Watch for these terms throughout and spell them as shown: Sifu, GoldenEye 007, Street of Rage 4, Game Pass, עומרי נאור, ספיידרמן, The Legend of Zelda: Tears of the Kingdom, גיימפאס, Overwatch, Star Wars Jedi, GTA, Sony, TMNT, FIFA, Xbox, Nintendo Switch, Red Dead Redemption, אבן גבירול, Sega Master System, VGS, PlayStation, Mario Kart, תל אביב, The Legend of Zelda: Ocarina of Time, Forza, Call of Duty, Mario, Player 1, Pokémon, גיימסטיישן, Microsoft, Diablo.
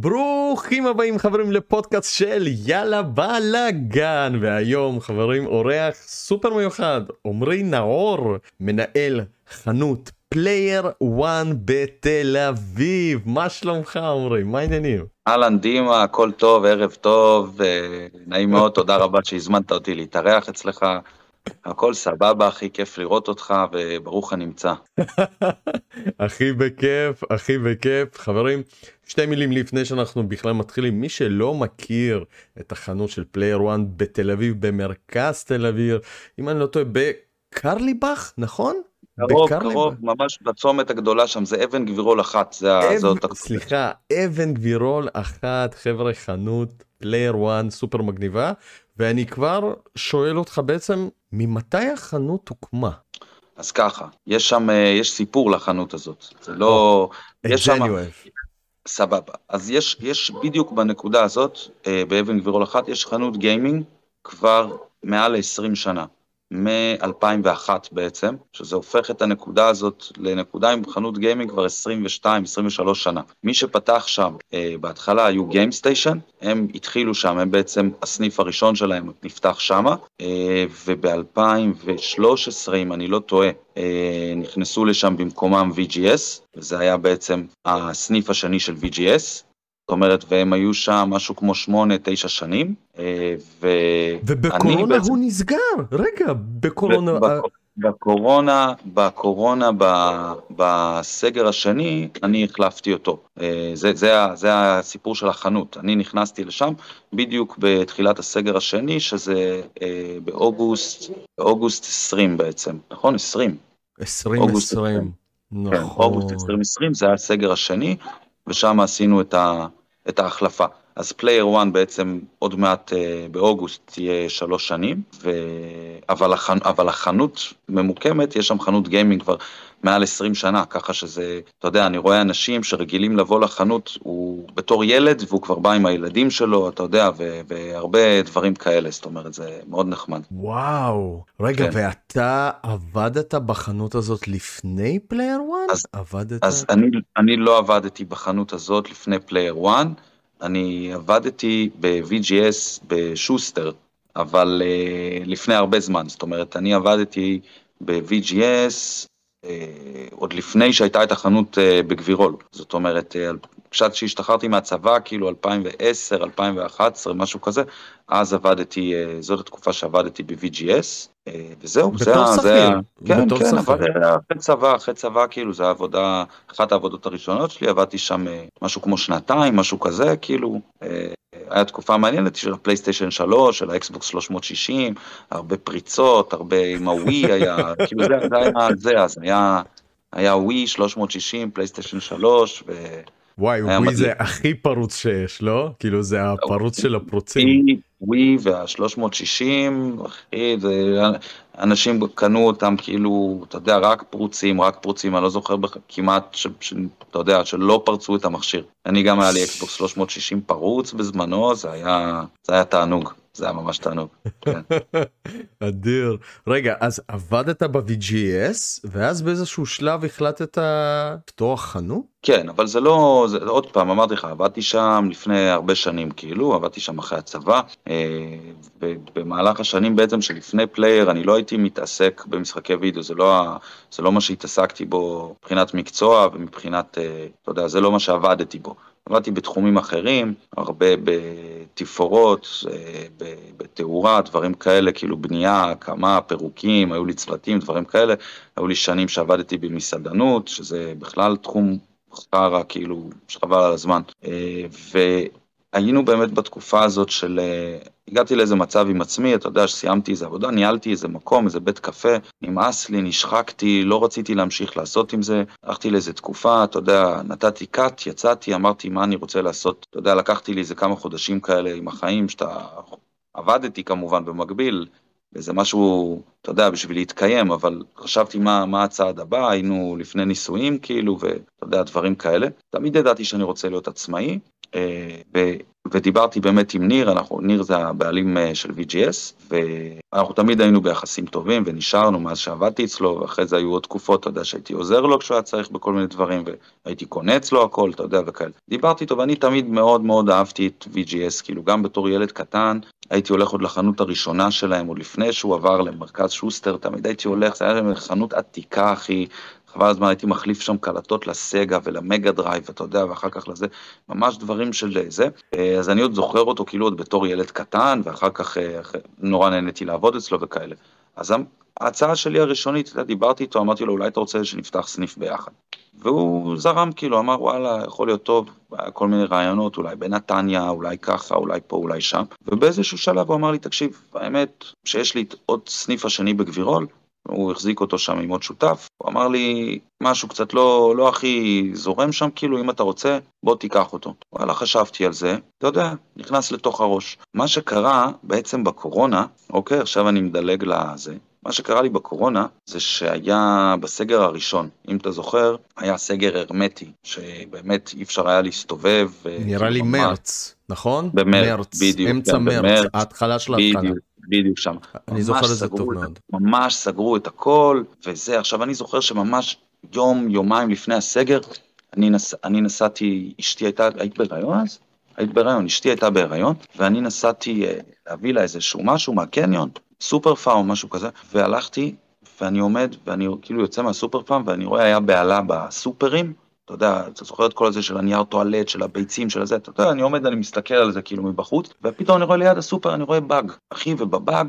ברוכים הבאים חברים לפודקאסט של יאללה בלאגן, והיום חברים אורח סופר מיוחד, עומרי נאור, מנהל חנות Player 1 בתל אביב. מה שלומך עומרי, מה העניינים? אהלן דימה, הכל טוב, ערב טוב, נעים מאוד, תודה רבה שהזמנת אותי להתארח אצלך. הכל סבבה, הכי כיף לראות אותך וברוך הנמצא. הכי בכיף, הכי בכיף. חברים, שתי מילים לפני שאנחנו בכלל מתחילים. מי שלא מכיר את החנות של פלייר 1 בתל אביב, במרכז תל אביב, אם אני לא טועה, בקרליבך, נכון? קרוב, ממש בצומת הגדולה שם, זה אבן גבירול אחת. סליחה, אבן גבירול אחת, חבר'ה, חנות פלייר 1, סופר מגניבה. ואני כבר שואל אותך בעצם, ממתי החנות הוקמה? אז ככה, יש שם, יש סיפור לחנות הזאת, זה לא, יש שם, סבבה, אז יש בדיוק בנקודה הזאת, באבן גבירול אחת, יש חנות גיימינג כבר מעל 20 שנה, מ-2001 בעצם, שזה הופך את הנקודה הזאת לנקודה עם חנות גיימינג כבר 22-23 שנה. מי שפתח שם בהתחלה היו גיימסטיישן, הם התחילו שם, הם בעצם הסניף הראשון שלהם נפתח שם, וב-2013, אם אני לא טועה, נכנסו לשם במקומם VGS, וזה היה בעצם הסניף השני של VGS, זאת אומרת, והם היו שם משהו כמו 8-9 שנים, ובקורונה הוא נסגר, רגע, בקורונה, בסגר השני, אני החלפתי אותו, זה הסיפור של החנות, אני נכנסתי לשם, בדיוק בתחילת הסגר השני, שזה באוגוסט 20 בעצם, נכון? 20, נכון. אוגוסט 2020, זה היה הסגר השני, ושם עשינו את ההחלפה. אז Player 1 בעצם עוד מעט באוגוסט תהיה 3 שנים, אבל החנות ממוקמת, יש שם חנות גיימינג כבר מעל 20 שנה, ככה שזה, אתה יודע, אני רואה אנשים שרגילים לבוא לחנות, הוא בתור ילד, והוא כבר בא עם הילדים שלו, אתה יודע, והרבה דברים כאלה, זאת אומרת, זה מאוד נחמד. וואו, רגע, כן. ואתה עבדת בחנות הזאת לפני Player 1? אז אני לא עבדתי בחנות הזאת לפני Player 1, אני עבדתי ב-VGS בשוסטר, אבל לפני הרבה זמן, זאת אומרת, אני עבדתי ב-VGS עוד לפני שהייתה את החנות בגבירול, זאת אומרת, כשעד שהשתחררתי מהצבא, כאילו 2010, 2011, משהו כזה, אז עבדתי, זאת התקופה שעבדתי ב-VGS, וזהו, זה היה, כן, אבל אחרי צבא, כאילו, זה העבודה, אחת העבודות הראשונות שלי, עבדתי שם משהו כמו 2 שנתיים, משהו כזה, כאילו, היה תקופה מעניינת של הפלייסטיישן 3, של האקסבוקס 360, הרבה פריצות, הרבה עם הווי היה, כאילו, זה היה ווי 360, פלייסטיישן 3, וואי, ווי זה הכי פרוץ שיש, לא? כאילו זה הפרוץ של הפרוצים. ווי וה-360, אחי, אנשים קנו אותם כאילו, אתה יודע, רק פרוצים, אני לא זוכר כמעט, אתה יודע, שלא פרצו את המכשיר. אני גם היה לי אקסבוקס 360 פרוץ בזמנו, זה היה תענוג. זה היה ממש תענוג. אדיר. רגע, אז עבדת ב-VGS, ואז באיזשהו שלב החלטת לפתוח חנות? כן, אבל זה לא, עוד פעם, אמרתי לך, עבדתי שם לפני הרבה שנים, כאילו, עבדתי שם אחרי הצבא, במהלך השנים בעצם שלפני פלייר, אני לא הייתי מתעסק במשחקי וידאו, זה לא מה שהתעסקתי בו מבחינת מקצוע, ומבחינת, אתה יודע, זה לא מה שעבדתי בו. עבדתי בתחומים אחרים, הרבה בתפאורות, בתאורה, דברים כאלה, כאילו בנייה, כמה, פירוקים, היו לי צוותים, דברים כאלה, היו לי שנים שעבדתי במסעדנות, שזה בכלל תחום חרה, כאילו, שחבל על הזמן, והיינו באמת בתקופה הזאת של, הגעתי לאיזה מצב עם עצמי, אתה יודע שסיימתי איזה עבודה, ניהלתי איזה מקום, איזה בית קפה, נמאס לי, נשחקתי, לא רציתי להמשיך לעשות עם זה, הלכתי לאיזה תקופה, אתה יודע, נתתי קאט, יצאתי, אמרתי מה אני רוצה לעשות, אתה יודע, לקחתי לי איזה כמה חודשים כאלה עם החיים, שאתה עבדתי כמובן במקביל, זה משהו, אתה יודע, בשביל להתקיים, אבל חשבתי מה הצעד הבא, היינו לפני נישואים כאילו, ואתה יודע, דברים כאלה. תמיד ידעתי שאני רוצה להיות עצמאי, ודיברתי באמת עם ניר, ניר זה הבעלים של VGS, ואנחנו תמיד היינו ביחסים טובים, ונשארנו מאז שעבדתי אצלו, ואחרי זה היו עוד תקופות, אתה יודע, שהייתי עוזר לו כשהוא היה צריך בכל מיני דברים, והייתי קונה אצלו הכל, אתה יודע, וכאלה. דיברתי טוב, אני תמיד מאוד מאוד אהבתי את VGS, כאילו גם בתור ילד קטן, הייתי הולך עוד לחנות הראשונה שלהם, עוד לפני שהוא עבר למרכז שוסטר, תמיד הייתי הולך, זה היה חנות עתיקה, אחי, חבל הזמן, הייתי מחליף שם קלטות לסגה ולמגה דרייב, אתה יודע, ואחר כך לזה, ממש דברים של זה. אז אני עוד זוכר אותו כאילו עוד בתור ילד קטן, ואחר כך נורא נהניתי לעבוד אצלו וכאלה. אז ההצעה שלי הראשונית, דיברתי איתו, אמרתי לו, אולי אתה רוצה שנפתח סניף ביחד. והוא זרם כאילו, אמר, וואלה, יכול להיות טוב, כל מיני רעיונות, אולי בנתניה, אולי ככה, אולי פה, אולי שם. ובאיזשהו שלב הוא אמר לי, תקשיב, האמת שיש לי עוד סניף השני בגבירול, הוא החזיק אותו שם עם עוד שותף, הוא אמר לי משהו קצת לא הכי זורם שם, כאילו אם אתה רוצה, בוא תיקח אותו. וואלה, חשבתי על זה, אתה יודע, נכנס לתוך הראש. מה שקרה בעצם בקורונה, אוקיי, עכשיו אני מדלג לזה, מה שקרה לי בקורונה זה שהיה בסגר הראשון, אם אתה זוכר, היה סגר הרמטי, שבאמת אי אפשר היה להסתובב. נראה לי מרץ, נכון? במרץ, בדיוק. אמצע מרץ, ההתחלה של ההתחלה. בדיוק שם. אני זוכר לזה טוב מאוד. ממש סגרו את הכל, וזה, עכשיו אני זוכר שממש יום, יומיים לפני הסגר, אני נסעתי, אשתי הייתה, היית בהיריון אז? היית בהיריון, אשתי הייתה בהיריון, ואני נסעתי להביא לה איזשהו משהו מהקניון, סופר פארם, משהו כזה, והלכתי, ואני עומד, ואני כאילו יוצא מהסופר פארם, ואני רואה, היה בעלה בסופרים, אתה יודע, אתה זוכר את כל הזה של הנייר טואלט, של הביצים, של הזה, אתה יודע, אני עומד, אני מסתכל על זה כאילו מבחוץ, ופתאום אני רואה ליד הסופר, אני רואה בג, אחי, ובבג,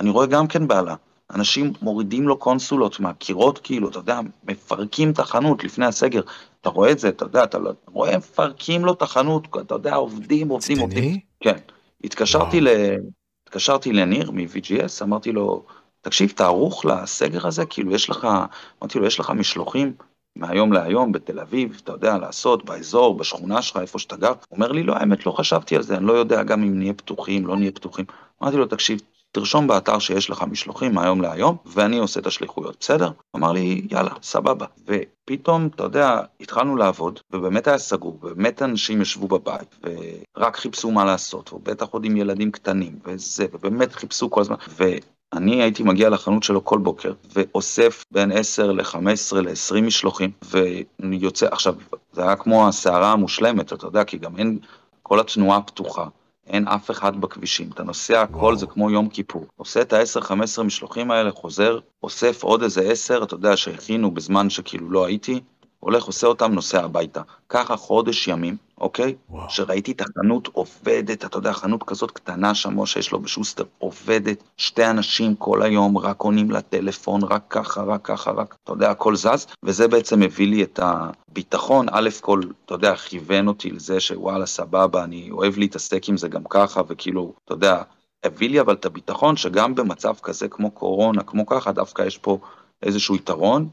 אני רואה גם כן בעלה. אנשים מורידים לו קונסולות מהקירות, כאילו, אתה יודע, מפרקים את החנות לפני הסגר, אתה רואה את זה, אתה יודע, אתה רואה, מפרקים לו את החנות, אתה יודע, עובדים. כן. התקשרתי לניר מ-VGS, אמרתי לו, תקשיב, תערוך לסגר הזה, כאילו, אמרתי לו, יש לך משלוחים מהיום להיום בתל אביב, אתה יודע, לעשות באזור, בשכונה שלך, איפה שאתה גר. הוא אומר לי, לא, האמת, לא חשבתי על זה, אני לא יודע גם אם נהיה פתוחים, לא נהיה פתוחים. אמרתי לו, תקשיב, תרשום באתר שיש לך משלוחים מהיום להיום, ואני עושה את השליחויות, בסדר? אמר לי, יאללה, סבבה. ופתאום, אתה יודע, התחלנו לעבוד, ובאמת היה סגור, ובאמת אנשים ישבו בבית, ורק חיפשו מה לעשות, ובטח עוד עם ילדים קטנים, וזה, ובאמת חיפשו כל הזמן, אני הייתי מגיע לחנות שלו כל בוקר, ואוסף בין 10 ל-15 ל-20 משלוחים, ויוצא, עכשיו, זה היה כמו הסערה המושלמת, אתה יודע, כי גם אין, כל התנועה פתוחה, אין אף אחד בכבישים, אתה נוסע הכל, זה כמו יום כיפור, עושה את ה-10-15 משלוחים האלה, חוזר, אוסף עוד איזה 10, אתה יודע, שהכינו בזמן שכאילו לא הייתי, הולך, עושה אותם, נוסע הביתה. ככה חודש ימים, אוקיי? וואו. שראיתי את החנות עובדת, אתה יודע, חנות כזאת קטנה שמו שיש לו בשוסטר, עובדת, שתי אנשים כל היום, רק עונים לטלפון, רק ככה, אתה יודע, הכל זז, וזה בעצם הביא לי את הביטחון, א' כל, אתה יודע, כיוון אותי לזה שוואלה, סבבה, אני אוהב להתעסק עם זה גם ככה, וכאילו, אתה יודע, הביא לי אבל את הביטחון, שגם במצב כזה כמו קורונה, כמו ככה, דווקא יש פה איזשהו יתרון,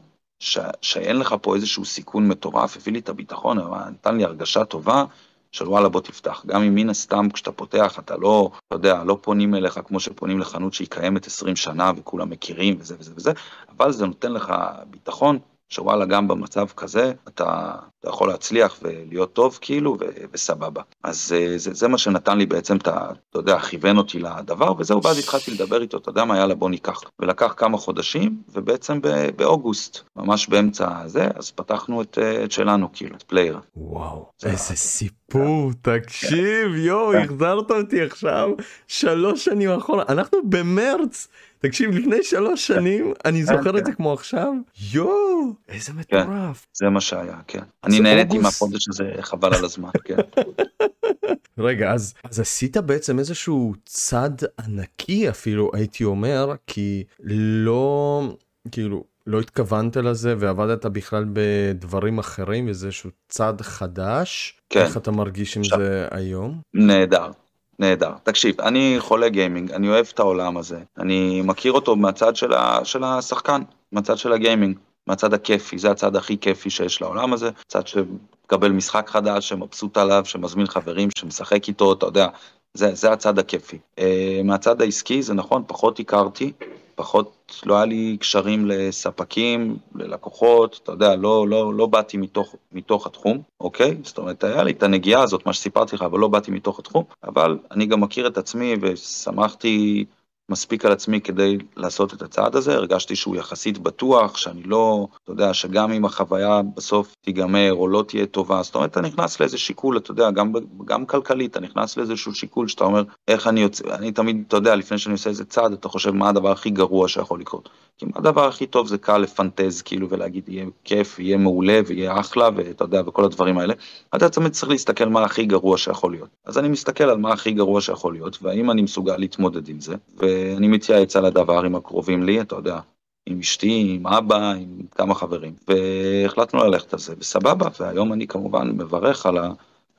שאין לך פה איזשהו סיכון מטורף, הביא לי את הביטחון, אבל נתן לי הרגשה טובה, של וואלה בוא תפתח, גם אם מן הסתם כשאתה פותח, אתה לא, אתה יודע, לא פונים אליך כמו שפונים לחנות שהיא קיימת 20 שנה, וכולם מכירים וזה וזה וזה, אבל זה נותן לך ביטחון, שוואלה גם במצב כזה, אתה יכול להצליח ולהיות טוב כאילו, וסבבה. אז זה מה שנתן לי בעצם, אתה יודע, כיוון אותי לדבר, וזהו, ואז התחלתי לדבר איתו, אתה יודע מה, יאללה, בוא ניקח. ולקח כמה חודשים, ובעצם באוגוסט, ממש באמצע הזה, אז פתחנו את שלנו כאילו, את פלייר. וואו, איזה סיפור, תקשיב, יו, החזרת אותי עכשיו, 3 שנים אחורה, אנחנו במרץ, תקשיב, לפני 3 שנים, אני זוכר את זה כמו עכשיו, יואו, איזה מטורף. זה מה שהיה, כן. אני נהנתי מהחודש הזה, חבל על הזמן, כן. רגע, אז עשית בעצם איזשהו צד ענקי אפילו, הייתי אומר, כי לא, כאילו, לא התכוונת לזה, ועבדת בכלל בדברים אחרים, ואיזשהו צד חדש, איך אתה מרגיש עם זה היום? נהדר. נהדר. תקשיב, אני חולה גיימינג, אני אוהב את העולם הזה, אני מכיר אותו מהצד של השחקן, מהצד של הגיימינג, מהצד הכיפי, זה הצד הכי כיפי שיש לעולם הזה, צד שמקבל משחק חדש, שמבסוט עליו, שמזמין חברים, שמשחק איתו, אתה יודע, זה הצד הכיפי. מהצד העסקי, זה נכון, פחות הכרתי, פחות לא היה לי קשרים לספקים, ללקוחות, אתה יודע, לא באתי מתוך התחום, אוקיי? זאת אומרת, היה לי את הנגיעה הזאת, מה שסיפרתי לך, אבל לא באתי מתוך התחום, אבל אני גם מכיר את עצמי ושמחתי מספיק על עצמי כדי לעשות את הצעד הזה, הרגשתי שהוא יחסית בטוח, שאני לא, אתה יודע, שגם אם החוויה בסוף תיגמר או לא תהיה טובה, זאת אומרת, אתה נכנס לאיזה שיקול, אתה יודע, גם כלכלית, אתה נכנס לאיזשהו שיקול, שאתה אומר, איך אני יוצא, אני תמיד, אתה יודע, לפני שאני עושה איזה צעד, אתה חושב מה הדבר הכי גרוע שיכול לקרות, כי מה הדבר הכי טוב זה קל לפנטז, כאילו, ולהגיד, יהיה כיף, יהיה מעולה, ויהיה אחלה, ואתה יודע, וכל הדברים האלה, אתה תמיד צריך להסתכל מה הכי גרוע שיכול להיות. אז אני מסתכל על מה הכי גרוע שיכול להיות, והאם אני מסוגל להתמודד עם זה, אני מתייעץ על הדבר עם הקרובים לי, אתה יודע, עם אשתי, עם אבא, עם כמה חברים, והחלטנו ללכת על זה, וסבבה, והיום אני כמובן מברך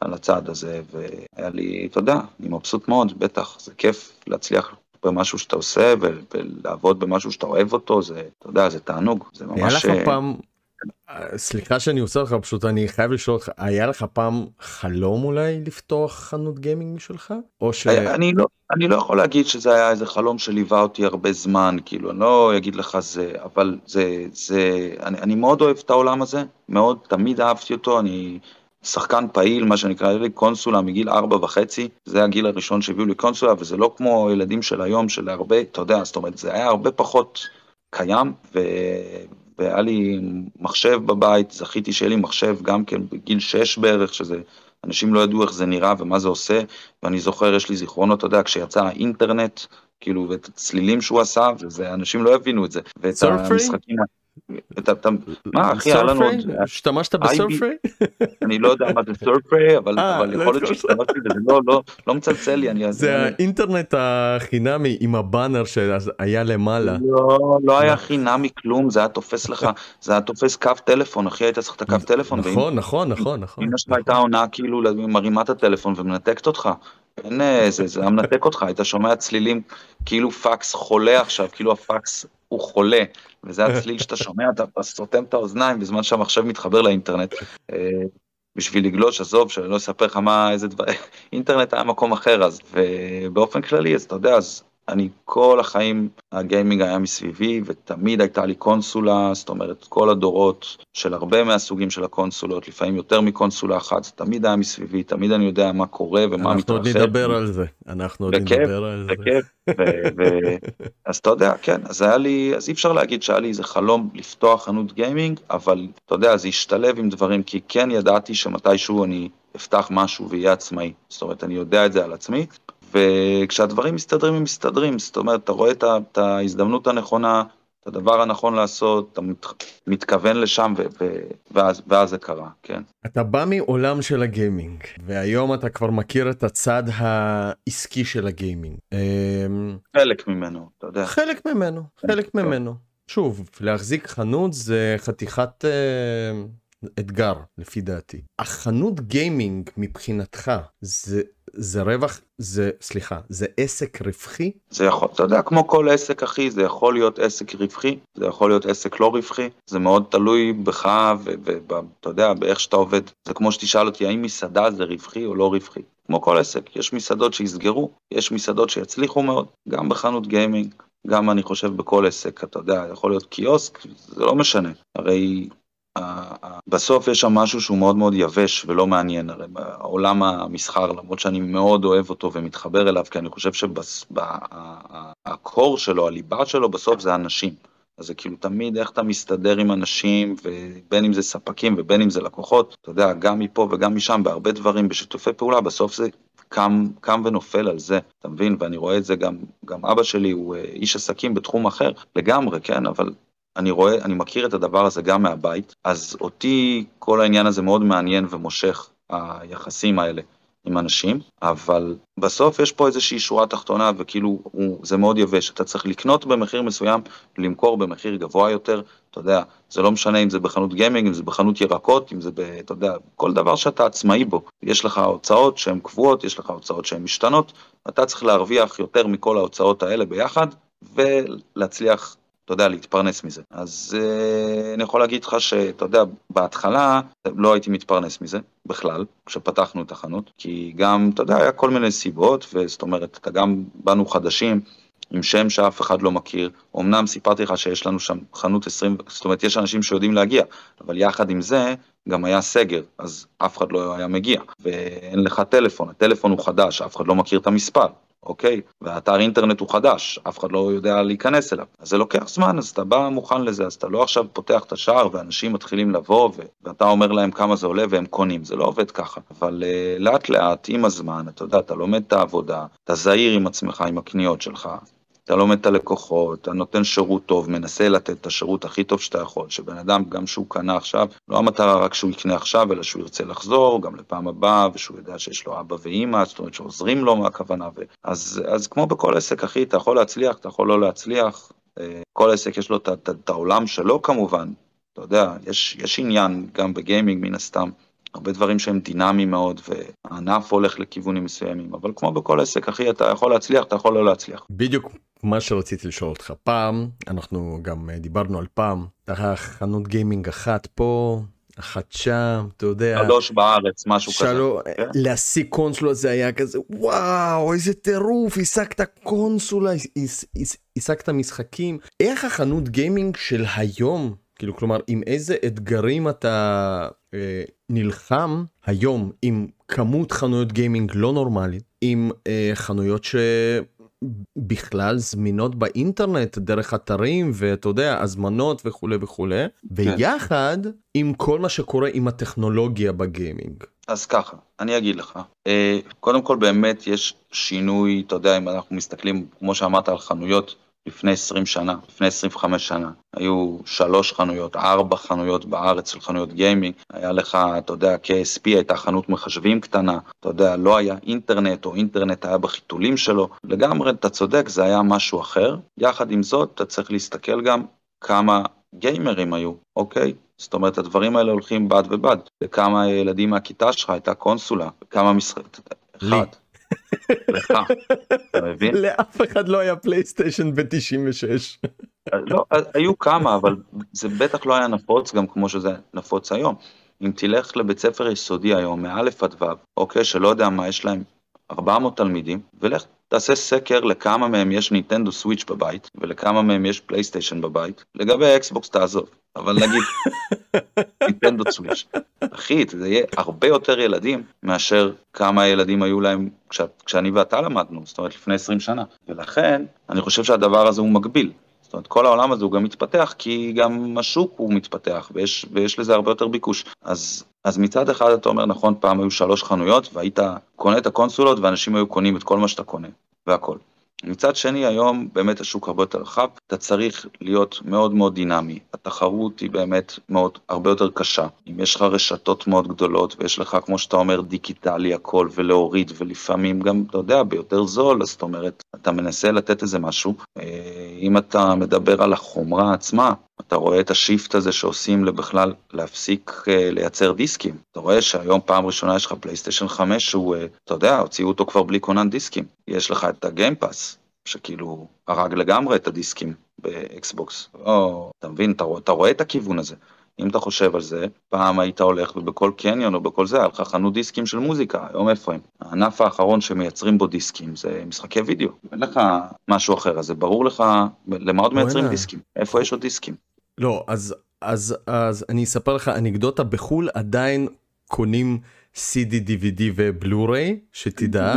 על הצעד הזה, והיה לי, אתה יודע, אני מבסוט מאוד, בטח, זה כיף להצליח במשהו שאתה עושה, ולעבוד במשהו שאתה אוהב אותו, זה, אתה יודע, זה תענוג, זה ממש... היה לך פעם, סליחה שאני עושה לך, פשוט אני חייב לשאול לך, היה לך פעם חלום אולי לפתוח חנות גיימינג משלך? או ש... אני לא יכול להגיד שזה היה איזה חלום שליווה אותי הרבה זמן, כאילו, אני לא אגיד לך זה, אבל אני מאוד אוהב את העולם הזה, מאוד, תמיד אהבתי אותו, אני שחקן פעיל, מה שנקרא לי קונסולה מגיל 4.5, זה הגיל הראשון שהביאו לי קונסולה, וזה לא כמו ילדים של היום, של הרבה, אתה יודע, זאת אומרת, זה היה הרבה פחות קיים, והיה לי מחשב בבית, זכיתי שיהיה לי מחשב גם כן בגיל 6 בערך, שזה... אנשים לא ידעו איך זה נראה ומה זה עושה, ואני זוכר, יש לי זיכרונות, אתה יודע, כשיצא האינטרנט, כאילו, ואת הצלילים שהוא עשה, אנשים לא הבינו את זה. ואת המשחקים... מה, אחי, היה לנו עוד... השתמשת בסורפרי? אני לא יודע מה זה סורפרי, אבל יכול להיות שהשתמשתי, וזה לא מצלצל לי. זה האינטרנט החינמי עם הבאנר שהיה למעלה. לא היה חינמי כלום, זה היה תופס לך, זה היה תופס קו טלפון, אחי, היית צריך את הקו טלפון. נכון. אם השתה הייתה עונה כאילו מרימה את הטלפון ומנתקת אותך. זה היה מנתק אותך, היית שומע צלילים כאילו פאקס חולה עכשיו, כאילו הפאקס הוא חולה, וזה הצליל שאתה שומע, אתה סותם את האוזניים בזמן שהמחשב מתחבר לאינטרנט, בשביל לגלוש, עזוב, שאני לא אספר לך מה, איזה דבר, אינטרנט היה מקום אחר אז, ובאופן כללי, אז אתה יודע, אז אני כל החיים, הגיימינג היה מסביבי, ותמיד הייתה לי קונסולה, זאת אומרת, כל הדורות של הרבה מהסוגים של הקונסולות, לפעמים יותר מקונסולה אחת, זה תמיד היה מסביבי, תמיד אני יודע מה קורה ומה מתרחש. אנחנו נדבר על זה, אז אתה יודע, כן, אז אי אפשר להגיד שהיה לי איזה חלום לפתוח חנות גיימינג, אבל אתה יודע, זה השתלב עם דברים, כי כן ידעתי שמתישהו אני אפתח משהו ויהיה עצמאי, זאת אומרת, אני יודע את זה על עצמי, וכשהדברים מסתדרים, הם מסתדרים, זאת אומרת, אתה רואה את ההזדמנות הנכונה, את הדבר הנכון לעשות, אתה מתכוון לשם, ואז זה קרה, כן. אתה בא מעולם של הגיימינג, והיום אתה כבר מכיר את הצד העסקי של הגיימינג. חלק ממנו, אתה יודע. חלק ממנו. שוב, להחזיק חנות זה חתיכת אתגר, לפי דעתי. החנות גיימינג מבחינתך, זה רווח, זה עסק רווחי? זה יכול, אתה יודע, כמו כל עסק, אחי, זה יכול להיות עסק רווחי, זה יכול להיות עסק לא רווחי, זה מאוד תלוי בך, ואתה יודע, באיך שאתה עובד. זה כמו שתשאל אותי, האם מסעדה זה רווחי או לא רווחי? כמו כל עסק, יש מסעדות שיסגרו, יש מסעדות שיצליחו מאוד, גם בחנות גיימינג, גם אני חושב בכל עסק, אתה יודע, יכול להיות קיוסק, זה לא משנה, הרי... בסוף יש שם משהו שהוא מאוד מאוד יבש ולא מעניין, הרי העולם המסחר, למרות שאני מאוד אוהב אותו ומתחבר אליו, כי אני חושב שהקור שלו, הליבה שלו בסוף זה אנשים, אז זה כאילו תמיד איך אתה מסתדר עם אנשים, ובין אם זה ספקים ובין אם זה לקוחות, אתה יודע, גם מפה וגם משם, בהרבה דברים, בשיתופי פעולה, בסוף זה קם ונופל על זה, אתה מבין? ואני רואה את זה גם אבא שלי הוא איש עסקים בתחום אחר לגמרי, כן, אבל... אני מכיר את הדבר הזה גם מהבית, אז אותי כל העניין הזה מאוד מעניין ומושך, היחסים האלה עם אנשים, אבל בסוף יש פה איזושהי שורה תחתונה, וכאילו זה מאוד יבש, אתה צריך לקנות במחיר מסוים, למכור במחיר גבוה יותר, אתה יודע, זה לא משנה אם זה בחנות גיימינג, אם זה בחנות ירקות, אם זה, אתה יודע, כל דבר שאתה עצמאי בו, יש לך הוצאות שהן קבועות, יש לך הוצאות שהן משתנות, אתה צריך להרוויח יותר מכל ההוצאות האלה ביחד, ולהצליח אתה יודע, להתפרנס מזה. אז אני יכול להגיד לך שאתה יודע, בהתחלה לא הייתי מתפרנס מזה בכלל, כשפתחנו את החנות, כי גם, אתה יודע, היה כל מיני סיבות, וזאת אומרת, גם באנו חדשים, עם שם שאף אחד לא מכיר, אמנם סיפרתי לך שיש לנו שם חנות 20, זאת אומרת, יש אנשים שיודעים להגיע, אבל יחד עם זה, גם היה סגר, אז אף אחד לא היה מגיע, ואין לך טלפון, הטלפון הוא חדש, אף אחד לא מכיר את המספר, אוקיי? והאתר אינטרנט הוא חדש, אף אחד לא יודע להיכנס אליו, אז זה לוקח זמן, אז אתה בא מוכן לזה, אז אתה לא עכשיו פותח את השער, ואנשים מתחילים לבוא, ואתה אומר להם כמה זה עולה, והם קונים, זה לא עובד ככה, אבל לאט לאט, עם הזמן, אתה יודע, אתה לומד את העבודה, אתה זהיר עם עצמך, עם הקניות שלך, אתה לומד את הלקוחות, אתה נותן שירות טוב, מנסה לתת את השירות הכי טוב שאתה יכול, שבן אדם גם שהוא קנה עכשיו, לא המטרה רק שהוא יקנה עכשיו, אלא שהוא ירצה לחזור, גם לפעם הבאה, ושהוא יודע שיש לו אבא ואמא, זאת אומרת שעוזרים לו מהכוונה, אז כמו בכל עסק, אחי, אתה יכול להצליח, אתה יכול לא להצליח, כל עסק יש לו את העולם שלו כמובן, אתה יודע, יש עניין גם בגיימינג מן הסתם, הרבה דברים שהם דינמיים מאוד, והענף הולך לכיוונים מסוימים, אבל כמו בכל עסק, אחי, אתה יכול להצליח, אתה יכול לא להצליח. בדיוק מה שרציתי לשאול אותך. פעם, אנחנו גם דיברנו על פעם, חנות גיימינג אחת פה, אחת שם, אתה יודע. שלוש בארץ, משהו כזה. להשיג קונסולה זה היה כזה, וואו, איזה טירוף, עסקת קונסולה, עסקת משחקים. איך החנות גיימינג של היום, כאילו, כלומר, עם איזה אתגרים אתה נלחם היום, עם כמות חנויות גיימינג לא נורמלית, עם חנויות שבכלל זמינות באינטרנט, דרך אתרים ואתה יודע, הזמנות וכו' וכו', ויחד עם כל מה שקורה עם הטכנולוגיה בגיימינג. אז ככה, אני אגיד לך, קודם כל באמת יש שינוי, אתה יודע, אם אנחנו מסתכלים, כמו שאמרת, על חנויות, לפני 20 שנה, לפני 25 שנה, היו 3 חנויות, 4 חנויות בארץ של חנויות גיימינג, היה לך, אתה יודע, KSP הייתה חנות מחשבים קטנה, אתה יודע, לא היה אינטרנט, או אינטרנט היה בחיתולים שלו, לגמרי, אתה צודק, זה היה משהו אחר, יחד עם זאת, אתה צריך להסתכל גם כמה גיימרים היו, אוקיי? זאת אומרת, הדברים האלה הולכים בד ובד, וכמה ילדים מהכיתה שלך הייתה קונסולה, וכמה משחק, אחד. לך, אתה מבין? לאף אחד לא היה פלייסטיישן ב-96. לא, היו כמה, אבל זה בטח לא היה נפוץ, גם כמו שזה נפוץ היום. אם תלך לבית ספר יסודי היום, מאלף עד ו', אוקיי, שלא יודע מה, יש להם 400 תלמידים, ולך תעשה סקר לכמה מהם יש ניטנדו סוויץ' בבית, ולכמה מהם יש פלייסטיישן בבית. לגבי אקסבוקס תעזוב, אבל נגיד ניטנדו סוויץ'. אחי, זה יהיה הרבה יותר ילדים מאשר כמה ילדים היו להם כשאני ואתה למדנו, זאת אומרת לפני 20 שנה. ולכן אני חושב שהדבר הזה הוא מגביל. זאת אומרת, כל העולם הזה הוא גם מתפתח, כי גם השוק הוא מתפתח, ויש לזה הרבה יותר ביקוש. אז מצד אחד אתה אומר, נכון, פעם היו 3 חנויות, והיית קונה את הקונסולות, ואנשים היו קונים את כל מה שאתה קונה, והכל. מצד שני, היום באמת השוק הרבה יותר רחב, אתה צריך להיות מאוד מאוד דינמי. התחרות היא באמת הרבה יותר קשה. אם יש לך רשתות מאוד גדולות, ויש לך, כמו שאתה אומר, דיגיטלי הכל, ולהוריד, ולפעמים גם, אתה יודע, ביותר זול, אז זאת אומרת, אתה מנסה לתת איזה משהו. אם אתה מדבר על החומרה עצמה, אתה רואה את השיפט הזה שעושים לבכלל להפסיק לייצר דיסקים. אתה רואה שהיום פעם ראשונה יש לך פלייסטיישן 5 שהוא, אתה יודע, הוציאו אותו כבר בלי קונן דיסקים. יש לך את ה-Game Pass, שכאילו הרג לגמרי את הדיסקים באקסבוקס. או, אתה מבין, אתה רואה את הכיוון הזה. אם אתה חושב על זה, פעם היית הולך ובכל קניון או בכל זה, היה לך חנות דיסקים של מוזיקה, היום איפה הם? הענף האחרון שמייצרים בו דיסקים זה משחקי וידאו. אין לך משהו אחר, אז זה ברור לך למה עוד מייצרים דיסקים? איפה יש עוד דיסקים? לא, אז אני אספר לך, אנקדוטה בחול עדיין קונים CD, DVD ובלו-ריי, שתדע.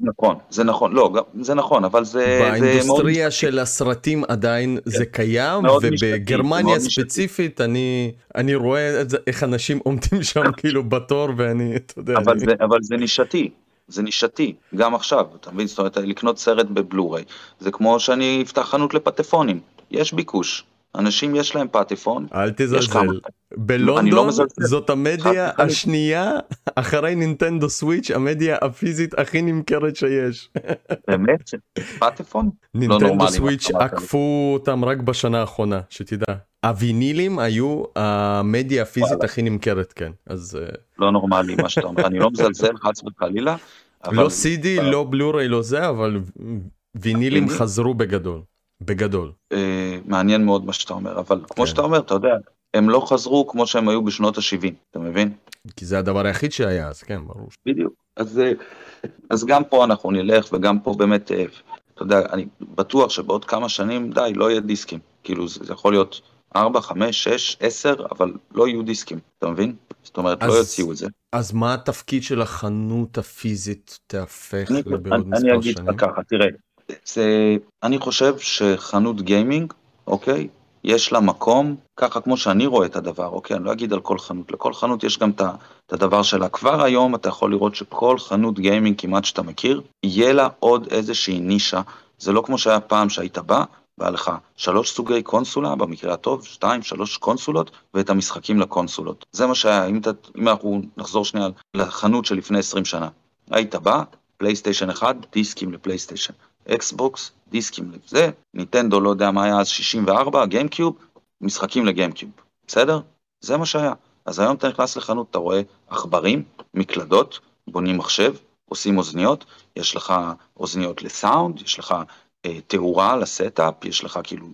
נכון, זה נכון, לא, זה נכון, אבל זה... באינדוסטריה של הסרטים עדיין זה קיים, ובגרמניה ספציפית אני רואה איך אנשים עומדים שם כאילו בתור, ואני, אתה יודע... אבל זה נישתי. זה נישתי, גם עכשיו, אתה מבין, זאת אומרת, לקנות סרט בבלו-ריי, זה כמו שאני אפתח חנות לפטפונים, יש ביקוש. אנשים יש להם פטפון. אל תזלזל. בלונדון זאת המדיה השנייה, אחרי נינטנדו סוויץ', המדיה הפיזית הכי נמכרת שיש. באמת? פטפון? נינטנדו סוויץ' עקפו אותם רק בשנה האחרונה, שתדע. הווינילים היו המדיה הפיזית הכי נמכרת, כן. לא נורמלי מה שאתה אומר, אני לא מזלזל חץ וחלילה. לא סידי, לא בלוריי, לא זה, אבל וינילים חזרו בגדול. בגדול. מעניין מאוד מה שאתה אומר, אבל כמו שאתה אומר, אתה יודע, הם לא חזרו כמו שהם היו בשנות ה-70, אתה מבין? כי זה הדבר היחיד שהיה, אז כן, ברור. בדיוק. אז גם פה אנחנו נלך, וגם פה באמת, אתה יודע, אני בטוח שבעוד כמה שנים, די, לא יהיה דיסקים. כאילו, זה יכול להיות 4, 5, 6, 10, אבל לא יהיו דיסקים, אתה מבין? זאת אומרת, לא יוציאו את זה. אז מה התפקיד של החנות הפיזית תהפך לבעוד מספר שנים? אני אגיד ככה, תראה. אני חושב שחנות גיימינג, אוקיי, יש לה מקום, ככה כמו שאני רואה את הדבר, אוקיי, אני לא אגיד על כל חנות, לכל חנות יש גם את הדבר שלה, כבר היום אתה יכול לראות שכל חנות גיימינג כמעט שאתה מכיר, יהיה לה עוד איזושהי נישה, זה לא כמו שהיה פעם שהיית בא, בא לך 3 סוגי קונסולה, במקרה הטוב, 2-3 קונסולות, ואת המשחקים לקונסולות, זה מה שהיה, אם אנחנו נחזור שנייה לחנות של לפני 20 שנה, היית בא, פלייסטיישן 1, דיסקים לפלייסטיישן, אקסבוקס, דיסקים לזה, ניטנדו לא יודע מה היה אז 64, גיימקיוב, משחקים לגיימקיוב, בסדר? זה מה שהיה. אז היום אתה נכנס לחנות, אתה רואה אכברים, מקלדות, בונים מחשב, עושים אוזניות, יש לך אוזניות לסאונד, יש לך תאורה לסטאפ, יש לך כאילו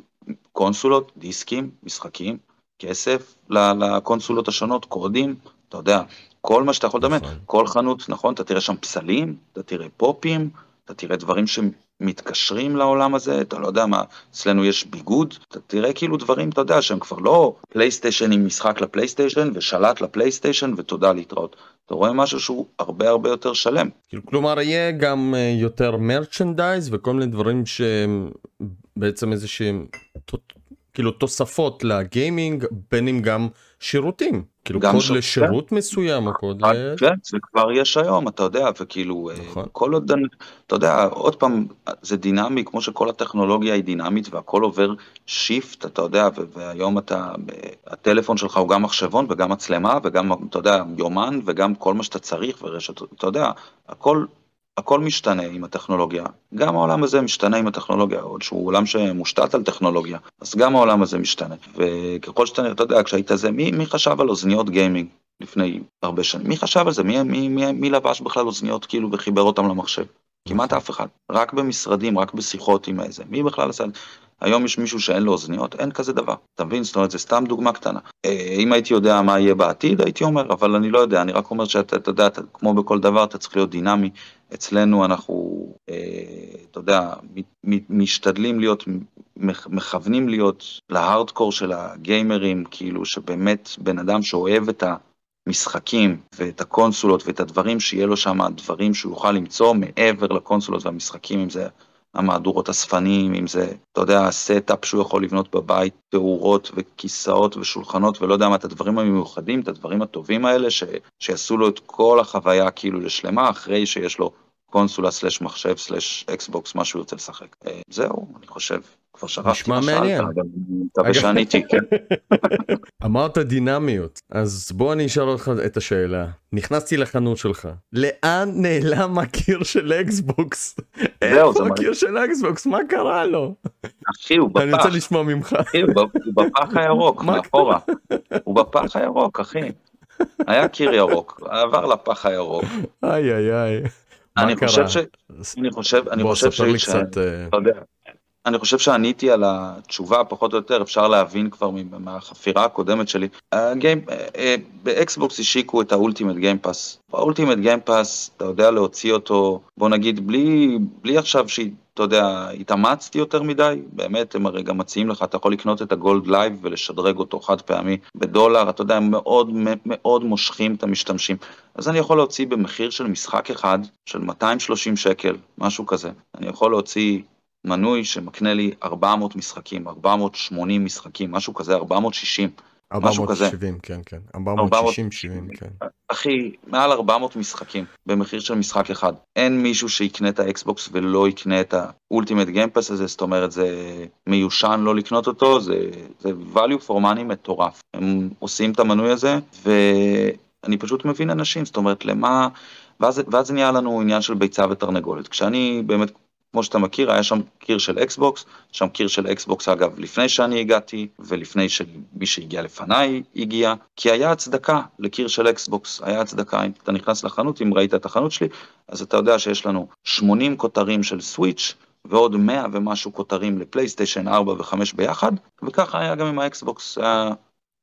קונסולות, דיסקים, משחקים, כסף לקונסולות השונות, קורדים, אתה יודע, כל מה שאתה יכול לדמיין, כל חנות, נכון, אתה תראה שם פסלים, אתה תראה פופים, אתה תראה דברים שמתקשרים לעולם הזה, אתה לא יודע מה, אצלנו יש ביגוד, אתה תראה כאילו דברים, אתה יודע, שהם כבר לא פלייסטיישן עם משחק לפלייסטיישן, ושלט לפלייסטיישן, ותודה להתראות. אתה רואה משהו שהוא הרבה הרבה יותר שלם. כלומר, יהיה גם יותר מרצ'נדייז, וכל מיני דברים שהם בעצם איזשהם, כאילו תוספות לגיימינג, בין אם גם שירותים. כאילו קוד לשירות מסוים, הקוד ל... כן, זה כבר יש היום, אתה יודע, וכאילו, כל עוד, אתה יודע, עוד פעם, זה דינמי, כמו שכל הטכנולוגיה היא דינמית, והכל עובר שיפט, אתה יודע, והיום אתה, הטלפון שלך הוא גם מחשבון, וגם מצלמה, וגם, אתה יודע, יומן, וגם כל מה שאתה צריך, ורשת, אתה יודע, הכל משתנה עם הטכנולוגיה, גם העולם הזה משתנה עם הטכנולוגיה, עוד שהוא עולם שמושתת על טכנולוגיה, אז גם העולם הזה משתנה, וככל שאתה, אתה יודע, כשהיית זה, מי חשב על אוזניות גיימינג לפני הרבה שנים? מי חשב על זה? מי לבש בכלל אוזניות כאילו וחיבר אותם למחשב? כמעט אף אחד, רק במשרדים, רק בשיחות עם איזה, מי בכלל עשה? היום יש מישהו שאין לו אוזניות, אין כזה דבר, אתה מבין? זאת אומרת, זה סתם דוגמה קטנה. אם הייתי יודע מה יהיה בעתיד, הייתי אומר, אבל אני לא יודע, אני רק אומר שאתה יודע, כמו בכל דבר, אתה צריך להיות דינמי, אצלנו אנחנו, אתה יודע, משתדלים להיות, מכוונים להיות להארדקור של הגיימרים, כאילו שבאמת בן אדם שאוהב את המשחקים ואת הקונסולות ואת הדברים, שיהיה לו שם הדברים שהוא יוכל למצוא מעבר לקונסולות והמשחקים, אם זה המהדורות הספנים, אם זה, אתה יודע, הסטאפ שהוא יכול לבנות בבית, תאורות וכיסאות ושולחנות, ולא יודע מה, את הדברים המיוחדים, את הדברים הטובים האלה, שיעשו לו את כל החוויה כאילו לשלמה, אחרי שיש לו קונסולה סלש מחשב סלש אקסבוקס, מה שהוא יוצא לשחק. זהו, אני חושב, כבר שרחתי מה שאלת, אבל תווה שעניתי, כן. אמרת דינמיות, אז בוא אני אשאל אותך את השאלה. נכנסתי לחנות שלך, לאן נעלם הקיר של אקסבוקס? איפה הקיר של אקסבוקס? מה קרה לו? אחי, הוא בפח. אני רוצה לשמוע ממך. אחי, הוא בפח הירוק, מאחורה. הוא בפח הירוק, אחי. היה קיר ירוק, עבר לפח הירוק. איי, איי, איי. אני חושב שעניתי על התשובה פחות או יותר, אפשר להבין כבר מהחפירה הקודמת שלי. באקסבוקס השיקו את האולטימט גיימפאס. האולטימט גיימפאס, אתה יודע להוציא אותו, בוא נגיד, בלי עכשיו שאתה יודע, התאמצתי יותר מדי, באמת הם הרי גם מציעים לך, אתה יכול לקנות את הגולד לייב ולשדרג אותו חד פעמי בדולר, אתה יודע, הם מאוד מאוד מושכים את המשתמשים. אז אני יכול להוציא במחיר של משחק אחד, של 230 שקל, משהו כזה. אני יכול להוציא מנוי שמקנה לי 400 משחקים, 480 משחקים, משהו כזה, 460. 470, כן, כן. 460, 70, כן. אחי, מעל 400 משחקים, במחיר של משחק אחד. אין מישהו שיקנה את האקסבוקס ולא יקנה את האולטימט גיימפס הזה, זאת אומרת, זה מיושן לא לקנות אותו, זה value for money מטורף. הם עושים את המנוי הזה, ואני פשוט מבין אנשים, זאת אומרת, למה... ואז נהיה לנו עניין של ביצה ותרנגולת. כשאני באמת... כמו שאתה מכיר, היה שם קיר של אקסבוקס, שם קיר של אקסבוקס, אגב, לפני שאני הגעתי, ולפני שמי שהגיע לפניי הגיע, כי היה הצדקה לקיר של אקסבוקס, היה הצדקה, אם אתה נכנס לחנות, אם ראית את החנות שלי, אז אתה יודע שיש לנו 80 כותרים של סוויץ', ועוד 100 ומשהו כותרים לפלייסטיישן 4 ו-5 ביחד, וככה היה גם עם האקסבוקס,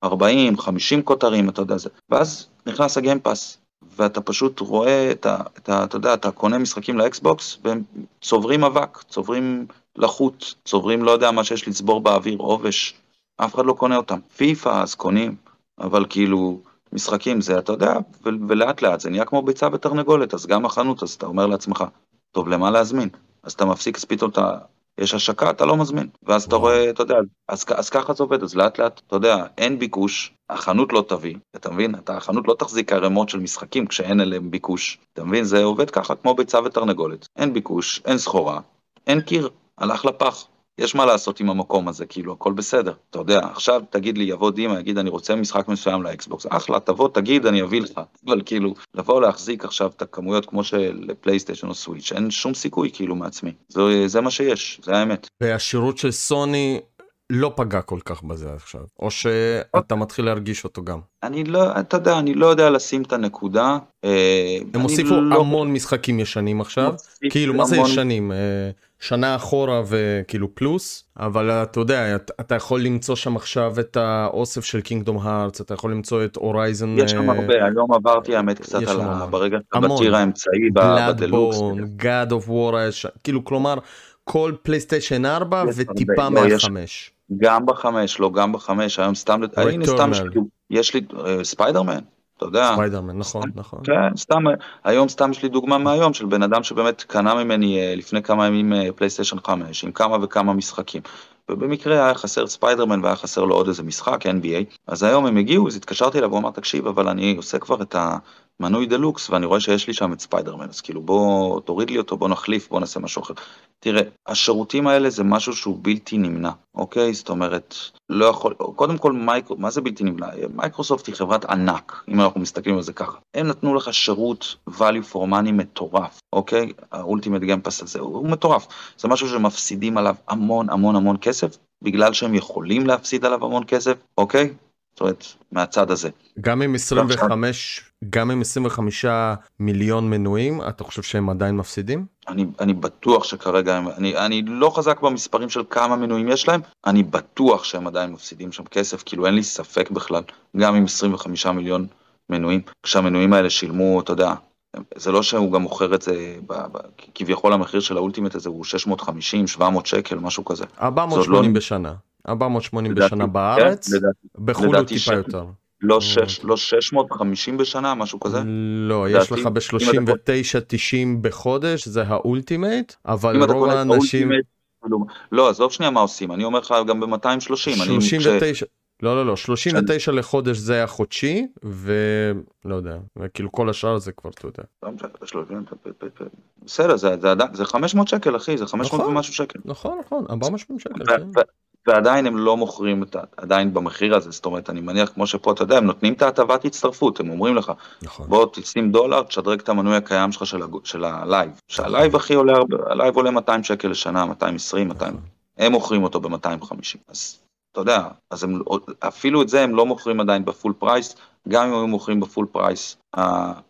40, 50 כותרים, אתה יודע זה. ואז נכנס הגיים פאס, ואתה פשוט רואה, אתה יודע, אתה קונה משחקים לאקסבוקס, והם צוברים אבק, צוברים לחוט, צוברים לא יודע מה שיש לצבור באוויר, עובש, אף אחד לא קונה אותם. פיפה אז קונים, אבל כאילו משחקים זה, אתה יודע, ולאט לאט זה נהיה כמו ביצה בתרנגולת, אז גם החנות, אז אתה אומר לעצמך, טוב, למה להזמין? אז אתה מפסיק, אז פתאום אתה, יש השקה, אתה לא מזמין. ואז אתה רואה, אתה יודע, אז ככה זה עובד, אז לאט לאט, אתה יודע, אין ביקוש, החנות לא תביא, אתה מבין? החנות לא תחזיק הרמות של משחקים כשאין אליהם ביקוש, אתה מבין? זה עובד ככה, כמו ביצה ותרנגולת. אין ביקוש, אין סחורה, אין קיר, הלך לפח. יש מה לעשות עם המקום הזה, כאילו, הכל בסדר. אתה יודע, עכשיו תגיד לי, יבוא דימה, יגיד, אני רוצה משחק מסוים לאקסבוקס. אחלה, תבוא, תגיד, אני אביא לך. אבל כאילו, לבוא להחזיק עכשיו את הכמויות כמו של פלייסטיישן או סוויץ', אין שום סיכוי, כאילו, מעצמי. זה מה שיש, זה האמת. והשירות של סוני לא פגע כל כך בזה עכשיו, או שאתה מתחיל להרגיש אותו גם. אני לא, אתה יודע, אני לא יודע לשים את הנקודה. הם הוסיפו המון משחקים ישנים עכשיו, כאילו, מה זה ישנים? שנה אחורה וכאילו פלוס, אבל אתה יודע, אתה יכול למצוא שם עכשיו את האוסף של קינגדום הארץ, אתה יכול למצוא את הורייזן. יש שם הרבה, היום עברתי האמת קצת על ברגע בציר האמצעי בדלוקס. בלאדבורן, God of War, כאילו כלומר, כל פלייסטיישן 4 וטיפה מה-5. גם בחמש, לא גם בחמש, היום סתם, הנה סתם, יש לי ספיידרמן, אתה יודע. ספיידרמן, נכון. כן, סתם, היום סתם יש לי דוגמה מהיום, של בן אדם שבאמת קנה ממני לפני כמה ימים פלייסטיישן 5, עם כמה וכמה משחקים. ובמקרה היה חסר ספיידרמן, והיה חסר לו עוד איזה משחק, NBA, אז היום הם הגיעו, אז התקשרתי אליו, הוא אמר, תקשיב, אבל אני עושה כבר את מנוי דלוקס, ואני רואה שיש לי שם את ספיידרמן, אז כאילו בוא תוריד לי אותו, בוא נחליף, בוא נעשה משהו אחר. תראה, השירותים האלה זה משהו שהוא בלתי נמנע, אוקיי? זאת אומרת, לא יכול, קודם כל, מה זה בלתי נמנע? מייקרוסופט היא חברת ענק, אם אנחנו מסתכלים על זה ככה. הם נתנו לך שירות value for money מטורף, אוקיי? ה-Ultimate Game Pass הזה, הוא מטורף. זה משהו שמפסידים עליו המון, המון, המון כסף, בגלל שהם יכולים להפסיד עליו המון כסף, אוקיי? זאת אומרת, מהצד הזה. גם עם 25 מיליון מנויים, אתה חושב שהם עדיין מפסידים? אני בטוח שכרגע, אני לא חזק במספרים של כמה מנויים יש להם, אני בטוח שהם עדיין מפסידים שם כסף, כאילו אין לי ספק בכלל, גם עם 25 מיליון מנויים, כשהמנויים האלה שילמו, אתה יודע, זה לא שהוא גם מוכר את זה, כביכול המחיר של האולטימט הזה הוא 650, 700 שקל, משהו כזה. 480 בשנה. 480 בשנה בארץ, בחול הוא טיפה יותר. לא 650 בשנה, משהו כזה? לא, יש לך ב-39.90 בחודש, זה האולטימייט, אבל רוב האנשים... לא, עזוב שנייה מה עושים, אני אומר לך גם ב-230. 39, לא, 39 לחודש זה החודשי, ולא יודע, וכאילו כל השאר זה כבר, אתה יודע. בסדר, זה 500 שקל, אחי, זה 500 ומשהו שקל. נכון, 480 שקל. ועדיין הם לא מוכרים, עדיין במחיר הזה, זאת אומרת, אני מניח, כמו שפה, אתה יודע, הם נותנים את ההטבת הצטרפות, הם אומרים לך, בוא תשים $1, תשדרג את המנוי הקיים שלך של הלייב, שהלייב הכי עולה, הלייב עולה 200 שקל לשנה, 220, 200, הם מוכרים אותו ב-250, אז אתה יודע, אז אפילו את זה הם לא מוכרים עדיין בפול פרייס, גם אם הם מוכרים בפול פרייס,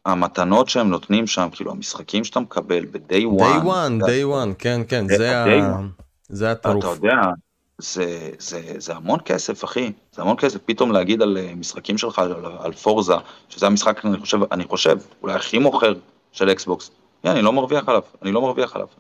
המתנות שהם נותנים שם, כאילו המשחקים שאתה מקבל ב-day one, כן, זה הטירוף. זה המון כסף, אחי. זה המון כסף. פתאום להגיד על משחקים שלך, על פורזה, שזה המשחק, אני חושב, אולי הכי מוכר של אקסבוקס. אני לא מרוויח עליו,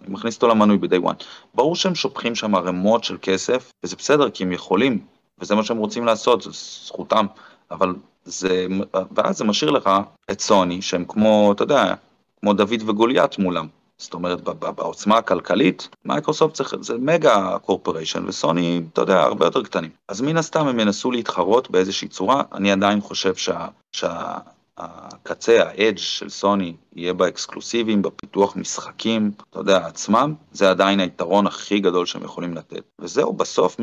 אני מכניס אותו למנוי ב-day one. ברור שהם שופכים שם רמות של כסף, וזה בסדר, כי הם יכולים, וזה מה שהם רוצים לעשות, זה זכותם. אבל זה, ואז זה משאיר לך את סוני, שהם כמו, אתה יודע, כמו דוד וגוליית מולם. זאת אומרת, בעוצמה הכלכלית, מייקרוסופט זה מגה קורפוריישן, וסוני, אתה יודע, הרבה יותר קטנים. אז מן הסתם הם ינסו להתחרות באיזושהי צורה, אני עדיין חושב שהקצה, האדג' של סוני, יהיה באקסקלוסיבים, בפיתוח משחקים, אתה יודע, עצמם, זה עדיין היתרון הכי גדול שהם יכולים לתת. וזהו, בסוף,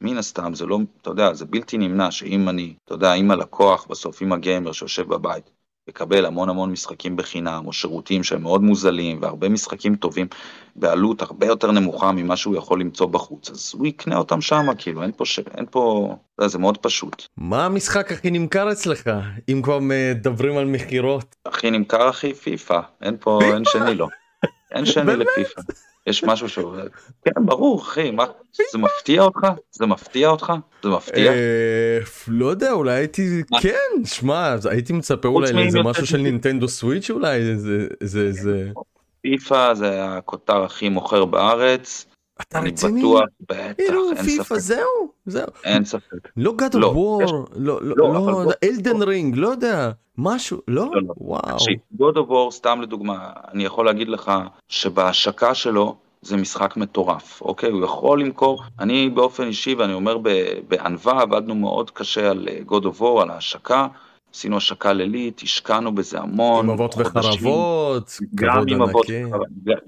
מן הסתם, זה לא, אתה יודע, זה בלתי נמנע, שאם אני, אתה יודע, אם הלקוח, בסוף, אם הגיימר שיושב בבית, יקבל המון המון משחקים בחינם, או שירותים שהם מאוד מוזלים, והרבה משחקים טובים, בעלות הרבה יותר נמוכה ממה שהוא יכול למצוא בחוץ, אז הוא יקנה אותם שם, כאילו, אין פה, זה מאוד פשוט. מה המשחק הכי נמכר אצלך, אם כבר מדברים על מחירות? הכי נמכר, הכי פיפה, אין פה, אין שני לא. אין שני לפיפה. יש משהו ש... כן, ברור, אחי, מה... זה מפתיע אותך? זה מפתיע אותך? זה מפתיע? לא יודע, אולי הייתי... כן, שמע, הייתי מצפה אולי לאיזה משהו של נינטנדו סוויץ' אולי, זה... פיפה זה הכותר הכי מוכר בארץ. אתה רציני? אילו, פיפה, זהו. אין ספק. לא God of War, לא, Elden Ring, לא יודע, משהו, לא? וואו. God of War, סתם לדוגמה, אני יכול להגיד לך שבהשקה שלו זה משחק מטורף, אוקיי? הוא יכול למכור, אני באופן אישי ואני אומר בענווה, עבדנו מאוד קשה על God of War, על ההשקה, עשינו השקה לילית, השקענו בזה המון. עם אבות וחרבות, כבוד ענקי.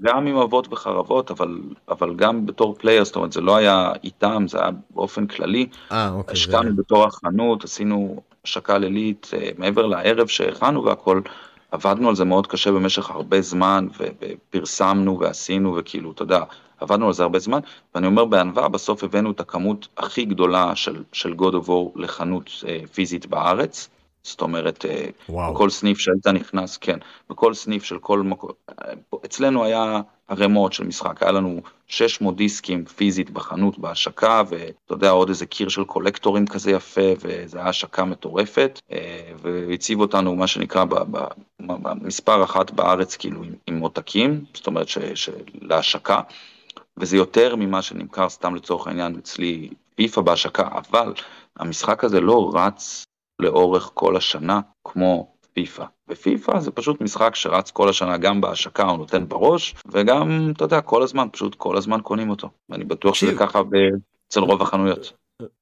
גם עם אבות וחרבות, אבל גם בתור פלייר, זאת אומרת, זה לא היה איתם, זה היה באופן כללי. אוקיי, השקענו בתור החנות, עשינו השקה לילית, מעבר לערב שהכנו והכל, עבדנו על זה מאוד קשה במשך הרבה זמן, ופרסמנו ועשינו, וכאילו, אתה יודע, עבדנו על זה הרבה זמן, ואני אומר בענווה, בסוף הבאנו את הכמות הכי גדולה של God of War לחנות פיזית בארץ. זאת אומרת, בכל סניף שהיית נכנס, כן, בכל סניף של כל מקום, אצלנו היה הרמות של משחק, היה לנו 600 דיסקים פיזית בחנות, בהשקה, ואתה יודע, עוד איזה קיר של קולקטורים כזה יפה, וזו היה השקה מטורפת, והציב אותנו, מה שנקרא, במספר אחת בארץ, כאילו, עם מותקים, זאת אומרת, להשקה, וזה יותר ממה שנמכר, סתם לצורך העניין, אצלי פיפה בהשקה, אבל המשחק הזה לא רץ, לאורך כל השנה, כמו פיפה. ופיפה זה פשוט משחק שרץ כל השנה, גם בהשקה הוא נותן בראש, וגם, אתה יודע, כל הזמן, פשוט כל הזמן קונים אותו. ואני בטוח שזה ככה אצל רוב החנויות.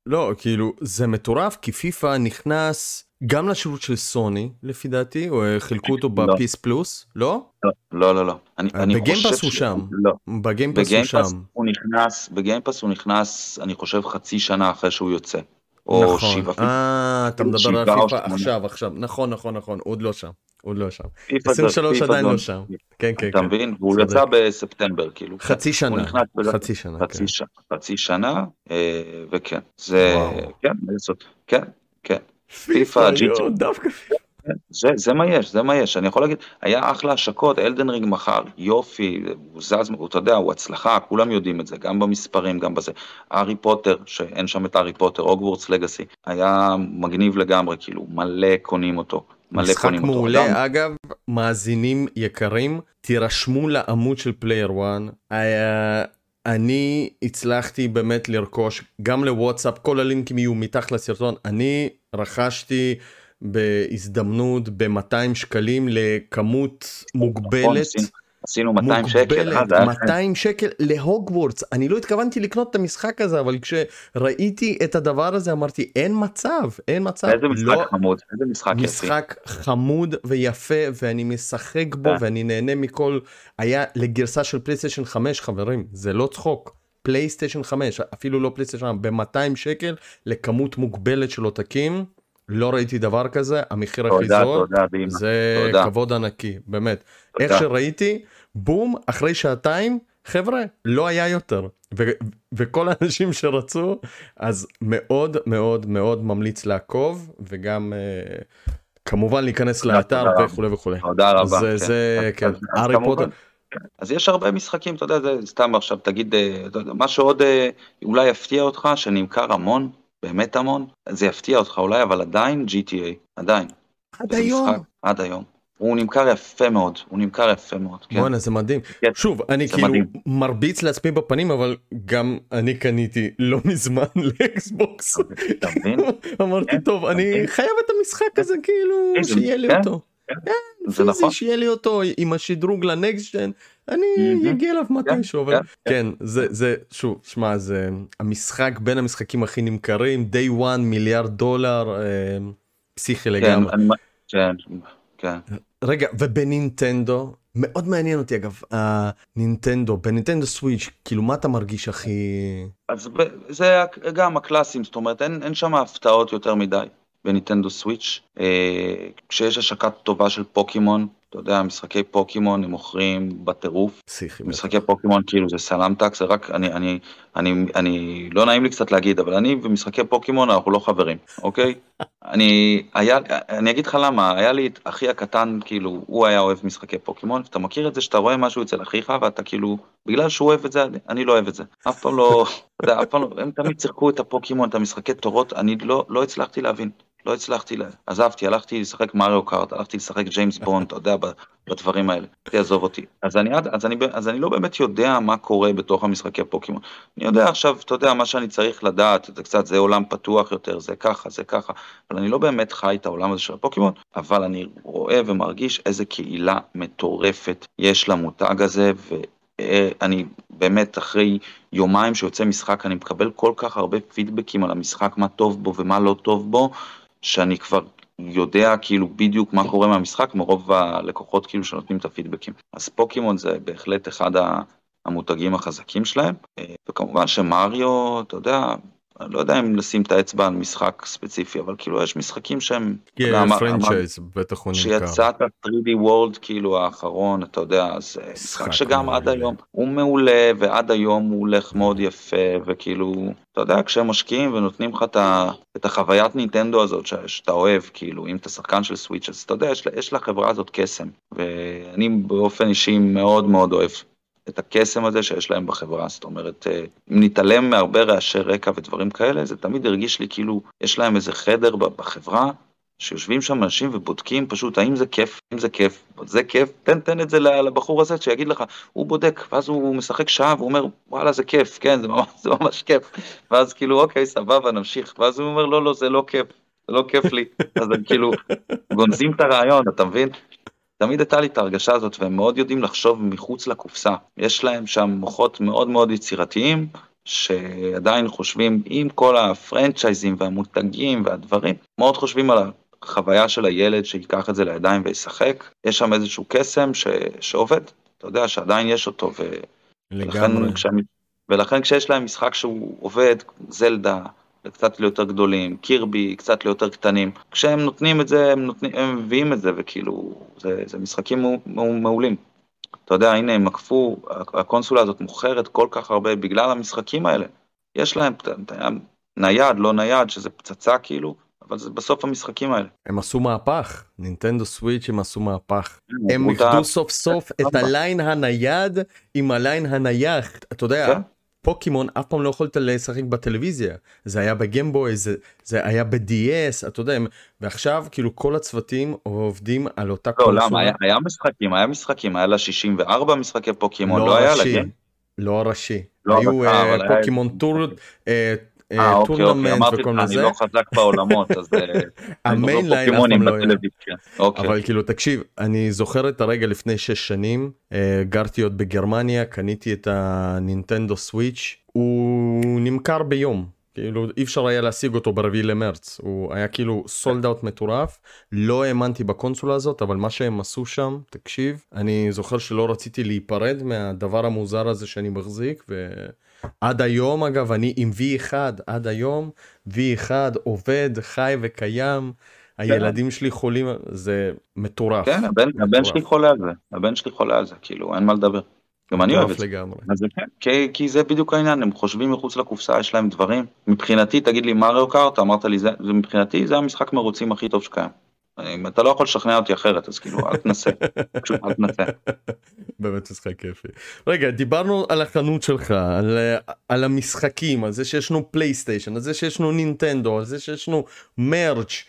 לא, כאילו, זה מטורף, כי פיפה נכנס גם לשירות של סוני, לפי דעתי, או חילקו אותו בפיס פלוס, לא? לא. בגיים פאס הוא שם. בגיים פאס הוא נכנס, אני חושב, חצי שנה אחרי שהוא יוצא. נכון, אתה מדבר על פיפה עכשיו, נכון, עוד לא שם, 23 עדיין לא שם, כן, אתה מבין, והוא יצא בספטמבר, כאילו, חצי שנה, וכן, זה, כן, פיפה, ג'יטו, דווקא פיפה, זה מה יש, אני יכול להגיד, היה אחלה השקות, אלדן רינג מחר, יופי, הוא זז, אתה יודע, הוא הצלחה, כולם יודעים את זה, גם במספרים, גם בזה, הארי פוטר, שאין שם את הארי פוטר, הוגוורטס לגאסי, היה מגניב לגמרי, כאילו, מלא קונים אותו, משחק מעולה, אגב, מאזינים יקרים, תירשמו לעמוד של פלייר 1, אני הצלחתי באמת לרכוש, גם לוואטסאפ, כל הלינקים יהיו מתחת לסרטון, אני רכשתי, בהזדמנות ב-200 שקלים לכמות מוגבלת. עשינו 200 שקל. 200 שקל להוגוורטס. אני לא התכוונתי לקנות את המשחק הזה, אבל כשראיתי את הדבר הזה אמרתי, אין מצב. איזה משחק חמוד. משחק חמוד ויפה, ואני משחק בו, ואני נהנה מכל... היה לגרסה של פלייסטיישן 5, חברים. זה לא צחוק. פלייסטיישן 5, אפילו לא פלייסטיישן, ב-200 שקל לכמות מוגבלת של עותקים. לא ראיתי דבר כזה, המחיר הכי זול, זה כבוד ענקי, באמת. איך שראיתי, בום, אחרי שעתיים, חבר'ה, לא היה יותר. וכל האנשים שרצו, אז מאוד מאוד מאוד ממליץ לעקוב, וגם כמובן להיכנס לאתר וכו'. תודה רבה. זה, כן, הארי פוטר. אז יש הרבה משחקים, אתה יודע, סתם עכשיו, תגיד, מה שעוד אולי יפתיע אותך, שנמכר המון, באמת המון, זה יפתיע אותך אולי, אבל עדיין GTA, עדיין. עד היום. הוא נמכר יפה מאוד, כן. בואנה, זה מדהים. כן. שוב, אני כאילו מדהים. מרביץ לעצמי בפנים, אבל גם אני קניתי לא מזמן לאקסבוקס. אתה מבין? אמרתי, טוב, אני חייב את המשחק הזה כאילו, שיהיה לי אותו. כן, זה נכון. שיהיה לי אותו עם השדרוג לנקסט-ג'ן, אני אגיע אליו מתישהו, אבל כן, זה, שוב, שמע, זה המשחק בין המשחקים הכי נמכרים, Day One, $1 מיליארד, פסיכי לגמרי. כן. רגע, ובנינטנדו, מאוד מעניין אותי אגב, נינטנדו, בנינטנדו סוויץ', כאילו מה אתה מרגיש הכי... אז זה גם הקלאסים, זאת אומרת, אין שם הפתעות יותר מדי. בניטנדו סוויץ', כשיש השקה טובה של פוקימון, אתה יודע, משחקי פוקימון הם מוכרים בטירוף, משחקי פוקימון כאילו זה סלמטק, זה רק, אני לא נעים לי קצת להגיד, אבל אני ומשחקי פוקימון אנחנו לא חברים, אוקיי? אני אגיד לך למה, היה לי את אחי הקטן, כאילו, הוא היה אוהב משחקי פוקימון, ואתה מכיר את זה שאתה רואה משהו אצל אחיך, ואתה כאילו, בגלל שהוא אוהב את זה, אני לא אוהב את זה, אף פעם לא, הם תמיד צחקו את הפוקימון, את המשחקי תורות, אני לא הצלחתי להבין. לא הצלחתי, עזבתי, הלכתי לשחק מריו קארט, הלכתי לשחק ג'יימס בונד, אתה יודע, בדברים האלה, תעזוב אותי. אז אני לא באמת יודע מה קורה בתוך המשחקי פוקימון. אני יודע עכשיו, אתה יודע, מה שאני צריך לדעת, זה קצת, זה עולם פתוח יותר, זה ככה, אבל אני לא באמת חי את העולם הזה של הפוקימון, אבל אני רואה ומרגיש איזה קהילה מטורפת יש למותג הזה, ואני באמת אחרי יומיים שיוצא משחק, אני מקבל כל כך הרבה פידבקים על המשחק, מה טוב בו ומה לא טוב בו, שאני כבר יודע כאילו בדיוק מה קורה מהמשחק, מרוב הלקוחות כאילו שנותנים את הפידבקים. אז פוקימון זה בהחלט אחד המותגים החזקים שלהם, וכמובן שמריו, אתה יודע, אני לא יודע אם לשים את האצבע על משחק ספציפי, אבל כאילו יש משחקים שהם... פרנצ'ייז, בטח הוא נמכר. שיצא את ה-3D World כאילו האחרון, אתה יודע, זה משחק שגם עד היום הוא מעולה, ועד היום הוא הולך מאוד יפה, וכאילו... אתה יודע, כשהם משקיעים ונותנים לך את החוויית נינטנדו הזאת שאתה אוהב, כאילו, אם אתה שחקן של סוויץ', אז אתה יודע, יש לחברה הזאת קסם, ואני באופן אישי מאוד מאוד אוהב את הקסם הזה שיש להם בחברה, זאת אומרת, אם נתעלם מהרבה רעשי רקע ודברים כאלה, זה תמיד הרגיש לי כאילו, יש להם איזה חדר בחברה, שיושבים שם אנשים ובודקים פשוט, האם זה כיף, זה כיף, תן את זה לבחור הזה, שיגיד לך, הוא בודק, ואז הוא משחק שעה, והוא אומר, וואלה, זה כיף, כן, זה ממש כיף, ואז כאילו, אוקיי, סבבה, נמשיך, ואז הוא אומר, לא, לא, זה לא כיף, זה לא כיף לי, אז הם כאילו, גונזים את הרעיון, אתה מבין? תמיד הייתה לי את ההרגשה הזאת, והם מאוד יודעים לחשוב מחוץ לקופסה, יש להם שם מוחות מאוד מאוד יצירתיים, שעדיין חושבים עם כל הפרנצ'ייזים והמותגים והדברים, מאוד חושבים על החוויה של הילד שיקח את זה לידיים וישחק, יש שם איזשהו קסם שעובד, אתה יודע שעדיין יש אותו, ולכן כשיש להם משחק שהוא עובד, זלדה, קצת ליותר גדולים, קירבי, קצת ליותר קטנים, כשהם נותנים את זה, הם מביאים את זה, וכאילו, זה משחקים מעולים. אתה יודע, הנה הם עקפו, הקונסולה הזאת מוכרת כל כך הרבה בגלל המשחקים האלה. יש להם נייד, לא נייד, שזה פצצה כאילו, אבל זה בסוף המשחקים האלה. הם עשו מהפך, נינטנדו סוויץ' הם עשו מהפך. הם יחדו סוף סוף את הליין הנייד עם הליין הנייח, אתה יודע? פוקימון אף פעם לא יכולת לשחק בטלוויזיה, זה היה בגיימבוי, זה היה ב-DS, אתה יודע, ועכשיו כאילו כל הצוותים עובדים על אותה קונסולה. לא, למה? היה משחקים, היה לה 64 משחקי פוקימון, לא היה לה. לא הראשי, היו פוקימון טורנמנט וכל זה. אני לא חזק בעולמות, אז המיין ליין אף פעם לא היה. אבל כאילו תקשיב, אני זוכר את הרגע לפני 6 שנים, גרתי עוד בגרמניה, קניתי את הנינטנדו סוויץ', הוא נמכר ביום, כאילו אי אפשר היה להשיג אותו ב4 למרץ, הוא היה כאילו סולד אאוט מטורף, לא האמנתי בקונסולה הזאת, אבל מה שהם עשו שם, תקשיב, אני זוכר שלא רציתי להיפרד מהדבר המוזר הזה שאני מחזיק, ועד היום אגב, אני עם V1 עד היום, V1 עובד, חי וקיים, הילדים שלי חולים, זה מטורף. כן, הבן שלי חולה על זה, כאילו, אין מה לדבר. גם אני אוהב את זה. כי זה בדיוק העניין, הם חושבים מחוץ לקופסה, יש להם דברים. מבחינתי, תגיד לי, מריו קארט, אמרת לי, מבחינתי, זה המשחק מרוצים הכי טוב שקיים. אם אתה לא יכול לשכנע אותי אחרת, אז כאילו, אל תנסה. פשוט אל תנסה. באמת משחק כיפי. רגע, דיברנו על החנות שלך, על המשחקים, על זה שישנו פלייסטיישן, על זה שישנו נינטנדו, על זה שישנו מרץ',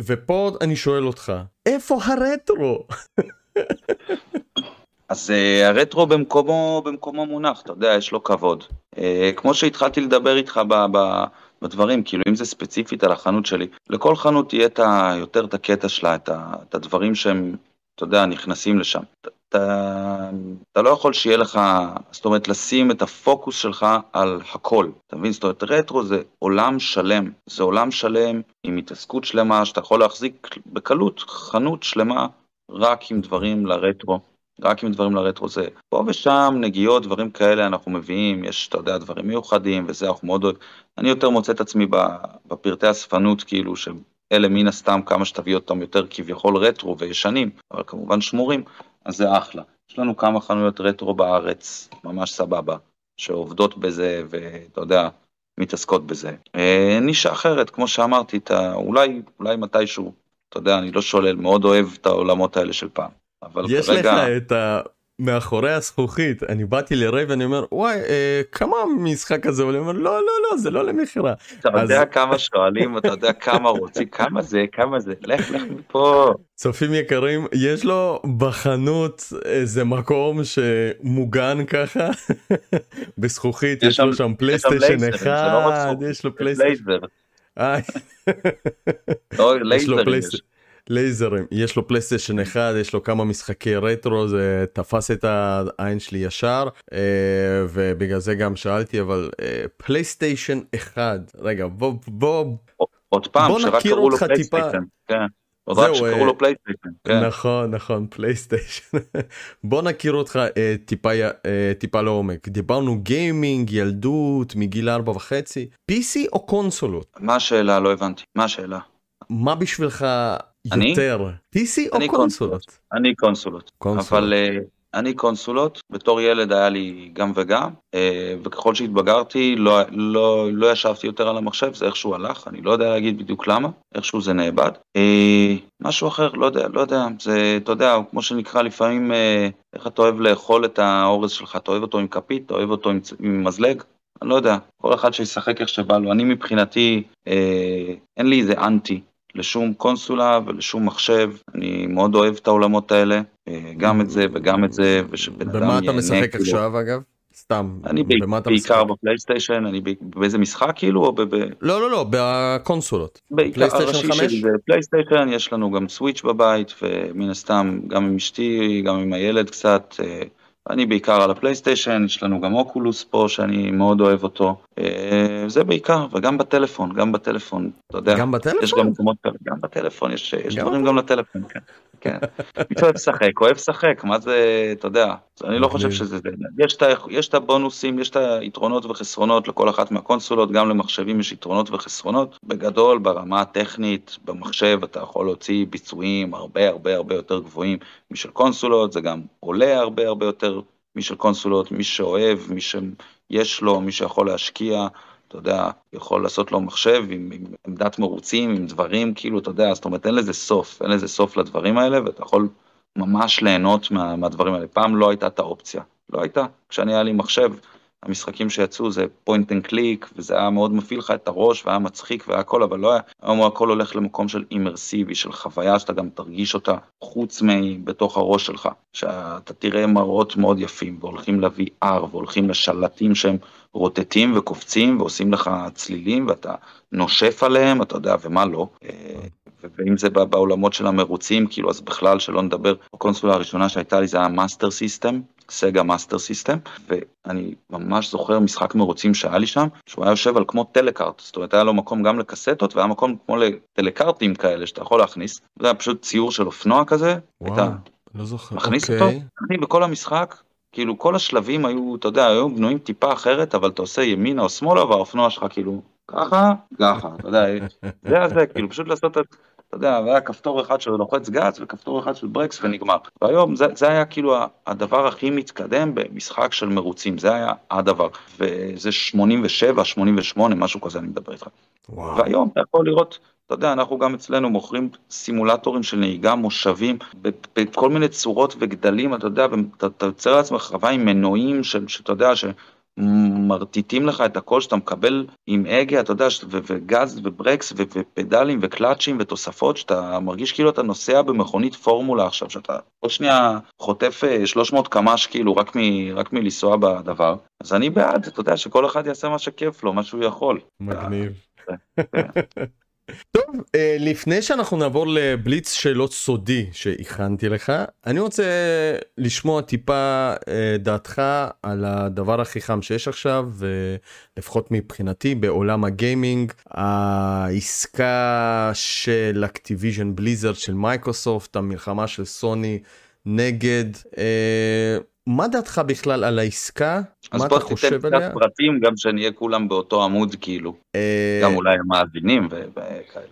ופה אני שואל אותך, איפה הרטרו? אז הרטרו במקומו מונח, אתה יודע, יש לו כבוד. כמו שהתחלתי לדבר איתך בדברים, כאילו אם זה ספציפית על החנות שלי, לכל חנות תהיה יותר את הקטע שלה, את הדברים שהם, אתה יודע, נכנסים לשם. אתה לא יכול שיהיה לך, זאת אומרת, לשים את הפוקוס שלך על הכל. אתה מבין, זאת אומרת, רטרו זה עולם שלם. זה עולם שלם עם התעסקות שלמה, שאתה יכול להחזיק בקלות חנות שלמה רק עם דברים לרטרו. רק עם דברים לרטרו זה, פה ושם נגיעות, דברים כאלה אנחנו מביאים, יש, אתה יודע, דברים מיוחדים, וזה אנחנו מאוד אוהב, אני יותר מוצא את עצמי בפרטי הספנות, כאילו, אלה מן הסתם כמה שתביא אותם יותר כביכול רטרו וישנים, אבל כמובן שמורים, אז זה אחלה. יש לנו כמה חנויות רטרו בארץ, ממש סבבה, שעובדות בזה ואתה יודע, מתעסקות בזה. נישה אחרת, כמו שאמרתי, אולי מתישהו, אתה יודע, אני לא שולל, מאוד אוהב את העולמות האלה של פעם. אבל יש כרגע... לך את ה... מאחורי הזכוכית, אני באתי לרעי ואני אומר, וואי, כמה משחק הזה? הוא אומר, לא, לא, לא, זה לא למחירה. אתה יודע כמה שואלים, אתה יודע כמה רוצים, כמה זה, כמה זה, לך, לך מפה. צופים יקרים, יש לו בחנות איזה מקום שמוגן ככה, בזכוכית, יש לו שם פלייסטיישן אחד, יש לו פלייסטיישן. יש לו פלייסטיישן. לייזרים, יש לו פלייסטיישן אחד, יש לו כמה משחקי רטרו, זה תפס את העין שלי ישר, ובגלל זה גם שאלתי, אבל פלייסטיישן אחד, רגע, בוא נכיר אותך טיפה, עוד רק שקראו לו פלייסטיישן, נכון, פלייסטיישן, בוא נכיר אותך טיפה לעומק, דיברנו גיימינג, ילדות, מגיל 4.5, PC או קונסולות? מה השאלה? לא הבנתי, מה השאלה? מה בשבילך... יותר, PC או קונסולות? אני קונסולות, אבל אני קונסולות, בתור ילד היה לי גם וגם, וככל שהתבגרתי לא ישבתי יותר על המחשב, זה איכשהו הלך, אני לא יודע להגיד בדיוק למה, איכשהו זה נאבד, משהו אחר, לא יודע, זה, אתה יודע, כמו שנקרא לפעמים, איך אתה אוהב לאכול את האורז שלך, אתה אוהב אותו עם כפית, אתה אוהב אותו עם מזלג, אני לא יודע, כל אחד שישחק איך שבא לו, אני מבחינתי, אין לי איזה אנטי, לשום קונסולה ולשום מחשב, אני מאוד אוהב את העולמות האלה, גם את זה וגם את זה, במה אתה משחק עכשיו אגב? סתם, במה אתה משחק? בעיקר בפלייסטיישן, באיזה משחק כאילו? לא, בקונסולות. פלייסטיישן 5? פלייסטיישן, יש לנו גם סוויץ' בבית, ומן הסתם גם עם אשתי, גם עם הילד קצת, אני בעיקר על הפלייסטיישן, יש לנו גם אוקולוס פה שאני מאוד אוהב אותו, זה בעיקר, וגם בטלפון, אתה יודע. גם בטלפון? יש גם מקומות כאלה, גם בטלפון, יש דברים גם לטלפון, כן. אוהב שחק, מה זה, אתה יודע, אני לא חושב שזה זה, יש את הבונוסים, יש את היתרונות וחסרונות לכל אחת מהקונסולות, גם למחשבים יש יתרונות וחסרונות, בגדול, ברמה הטכנית, במחשב אתה יכול להוציא ביצועים הרבה יותר גבוהים משל קונסולות, זה גם עולה הרבה יותר מי של קונסולות, מי שאוהב, מי שיש לו, מי שיכול להשקיע, אתה יודע, יכול לעשות לו מחשב עם עמדת מרוצים, עם דברים, כאילו, אתה יודע, זאת אומרת, אין לזה סוף, לדברים האלה, ואתה יכול ממש ליהנות מהדברים האלה. פעם לא הייתה את האופציה, כשאני היה לי מחשב, המשחקים שיצאו זה פוינט אנד קליק, וזה היה מאוד מפעיל לך את הראש, והיה מצחיק והכל, אבל לא היה, היום הכל הולך למקום של אימרסיבי, של חוויה, שאתה גם תרגיש אותה חוץ מבתוך הראש שלך, שאתה תראה מראות מאוד יפים, והולכים ל-VR, והולכים לשלטים שהם רוטטים וקופצים, ועושים לך צלילים, ואתה נושף עליהם, אתה יודע, ומה לא, ואם זה בעולמות של המרוצים, כאילו, אז בכלל שלא נדבר, הקונסולה הראשונה שהייתה לי זה היה מאסטר סיסטם, סגה מאסטר סיסטם, ואני ממש זוכר משחק מרוצים שהיה לי שם, שהוא היה יושב על כמו טלקארט, זאת אומרת, היה לו מקום גם לקסטות, והיה מקום כמו לטלקארטים כאלה שאתה יכול להכניס, זה היה פשוט ציור של אופנוע כזה, וואו, לא זוכר, מכניס אותו, אני בכל המשחק, כאילו כל השלבים היו, אתה יודע, היו בנויים טיפה אחרת, אבל אתה עושה ימינה או שמאלה, והאופנוע שלך כאילו, ככה, אתה יודע, זה, כאילו פשוט לעשות את... אתה יודע, והיה כפתור אחד של לוחץ גז, וכפתור אחד של ברקס, ונגמר. והיום זה היה כאילו הדבר הכי מתקדם במשחק של מרוצים, זה היה הדבר. וזה 87, 88, משהו כזה אני מדבר איתך. וואו. והיום אתה יכול לראות, אתה יודע, אנחנו גם אצלנו מוכרים סימולטורים של נהיגה, מושבים, בכל מיני צורות וגדלים, אתה יודע, אתה יוצר לעצמך חוויה עם מנועים, שאתה יודע, מרטיטים לך את הכל שאתה מקבל עם אגה, אתה יודע, וגז וברקס ופדלים וקלאצ'ים ותוספות, שאתה מרגיש כאילו אתה נוסע במכונית פורמולה עכשיו, שאתה עוד שנייה חוטף 300 קמ"ש כאילו רק מלנסוע בדבר. אז אני בעד, אתה יודע, שכל אחד יעשה מה שכיף לו, מה שהוא יכול. מגניב. טוב, לפני שאנחנו נעבור לבליץ שאלות סודי שהכנתי לך, אני רוצה לשמוע טיפה דעתך על הדבר הכי חם שיש עכשיו, ולפחות מבחינתי בעולם הגיימינג, העסקה של אקטיביז'ן בליזרד של מייקרוסופט, המלחמה של סוני נגד... מה דעתך בכלל על העסקה? מה אתה חושב עליה? אז בוא תיתן קצת פרטים, גם שנהיה כולם באותו עמוד כאילו. גם אולי הם מאזינים וכאלה.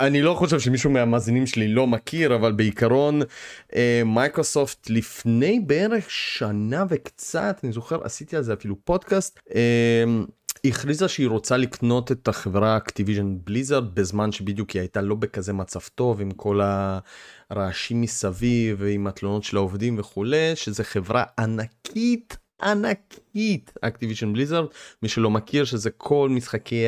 אני לא חושב שמישהו מהמאזינים שלי לא מכיר, אבל בעיקרון מייקרוסופט לפני בערך שנה וקצת, אני זוכר, עשיתי על זה אפילו פודקאסט, הכריזה שהיא רוצה לקנות את החברה Activision Blizzard, בזמן שבדיוק היא הייתה לא בכזה מצב טוב, עם כל הרעשים מסביב ועם התלונות של העובדים וכולי, שזה חברה ענקית, ענקית, Activision Blizzard. מי שלא מכיר, שזה כל משחקי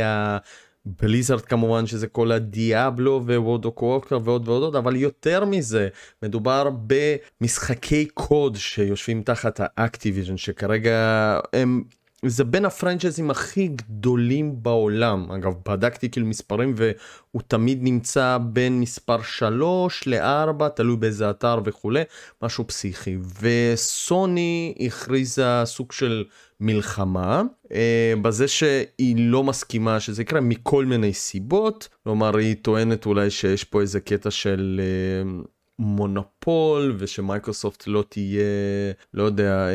הבליזרד כמובן, שזה כל הדיאבלו וורד אוף וורקראפט ועוד ועוד עוד, אבל יותר מזה, מדובר במשחקי קוד שיושבים תחת האקטיביז'ן, שכרגע הם, זה בין הפרנצ'ייזים הכי גדולים בעולם. אגב, בדקתי כאילו מספרים, והוא תמיד נמצא בין מספר 3-4, תלוי באיזה אתר וכולי, משהו פסיכי. וסוני הכריזה סוג של מלחמה, בזה שהיא לא מסכימה שזה יקרה מכל מיני סיבות, כלומר היא טוענת אולי שיש פה איזה קטע של מונופול, ושמייקרוסופט לא תהיה, לא יודע,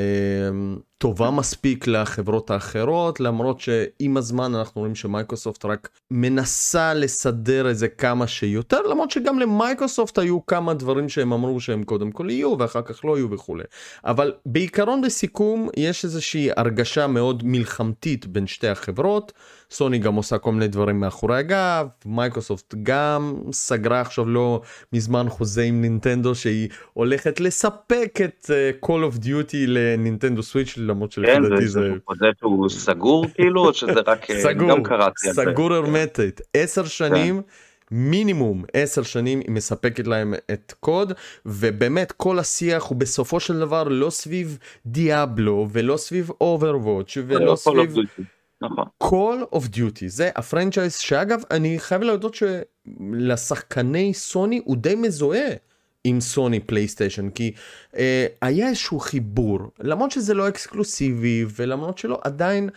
טובה מספיק לחברות האחרות, למרות שעם הזמן אנחנו רואים שמייקרוסופט רק מנסה לסדר את זה כמה שיותר, למרות שגם למייקרוסופט היו כמה דברים שהם אמרו שהם קודם כל יהיו, ואחר כך לא יהיו וכו'. אבל בעיקרון לסיכום, יש איזושהי הרגשה מאוד מלחמתית בין שתי החברות, סוני גם עושה כל מיני דברים מאחורי הגב, מייקרוסופט גם סגרה עכשיו לא מזמן חוזה עם נינטנדו, שהיא הולכת לספק את Call of Duty לנינטנדו סוויץ', למרות שלפדתי זה... זה הוא סגור כאילו, או שזה רק... סגור, סגור הרמטית, 10 שנים, מינימום 10 שנים היא מספקת להם את קוד, ובאמת כל השיח הוא בסופו של דבר לא סביב דיאבלו, ולא סביב Overwatch, ולא סביב... Call of Duty, זה הפרנצ'ייז שאגב אני חייב להודות שלשחקני סוני הוא די מזוהה עם סוני פלייסטיישן, כי היה איזשהו חיבור, למרות שזה לא אקסקלוסיבי ולמרות שלא, עדיין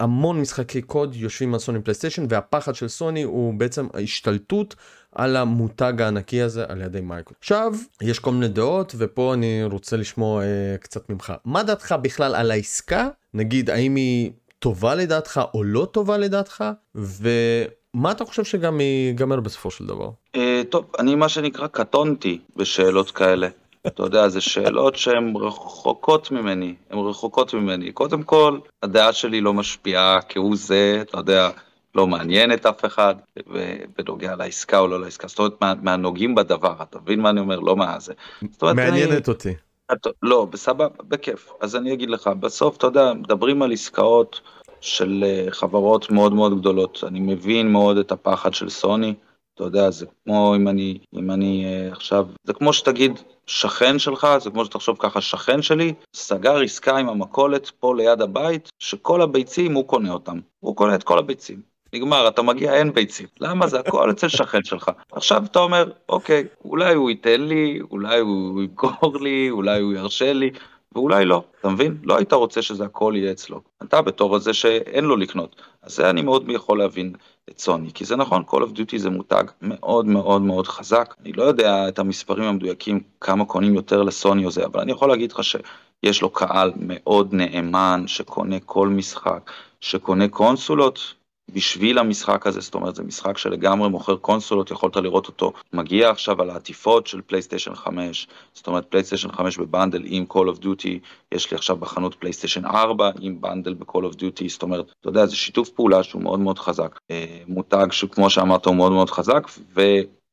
המון משחקי קוד יושבים על סוני פלייסטיישן, והפחד של סוני הוא בעצם ההשתלטות על המותג הענקי הזה על ידי מייקל. עכשיו, יש כל מיני דעות, ופה אני רוצה לשמוע קצת ממך. מה דעתך בכלל על העסקה? נגיד, האם היא טובה לדעתך או לא טובה לדעתך? ומה אתה חושב שגם ייגמר בסופו של דבר? טוב, אני מה שנקרא קטונתי בשאלות כאלה. אתה יודע, זה שאלות שהן רחוקות ממני. הן רחוקות ממני. קודם כל, הדעה שלי לא משפיעה כאו זה, אתה יודע... לא מעניין את אף אחד, ובנוגע לעסקה או לא לעסקה, זאת אומרת, מהנוגעים בדבר, אתה מבין מה אני אומר, לא מה זה. מעניינת אותי. לא, בסבא, בכיף. אז אני אגיד לך, בסוף, אתה יודע, מדברים על עסקאות של חברות מאוד מאוד גדולות, אני מבין מאוד את הפחד של סוני, אתה יודע, זה כמו אם אני עכשיו, זה כמו שתגיד שכן שלך, זה כמו שתחשוב ככה, שכן שלי, סגר עסקה עם המכולת פה ליד הבית, שכל הביצים הוא קונה אותם, הוא קונה את כל הביצים. נגמר, אתה מגיע, אין ביצים. למה? זה הכל אצל שכן שלך. עכשיו אתה אומר, אוקיי, אולי הוא ייתן לי, אולי הוא יגור לי, אולי הוא ירשה לי, ואולי לא. אתה מבין? לא היית רוצה שזה הכל יהיה אצלו. אתה בתור הזה שאין לו לקנות. אז זה אני מאוד יכול להבין את סוני, כי זה נכון, Call of Duty זה מותג מאוד מאוד מאוד חזק. אני לא יודע את המספרים המדויקים, כמה קונים יותר לסוני או זה, אבל אני יכול להגיד לך שיש לו קהל מאוד נאמן, שקונה כל משחק, שקונה קונסולות, בשביל המשחק הזה, זאת אומרת, זה משחק שלגמרי מוכר קונסולות, יכולת לראות אותו, מגיע עכשיו על העטיפות של פלייסטיישן 5, זאת אומרת, פלייסטיישן 5 בבנדל עם Call of Duty, יש לי עכשיו בחנות פלייסטיישן 4 עם בנדל ב-Call of Duty, זאת אומרת, אתה יודע, זה שיתוף פעולה שהוא מאוד מאוד חזק, מותג שכמו שאמרת הוא מאוד מאוד חזק,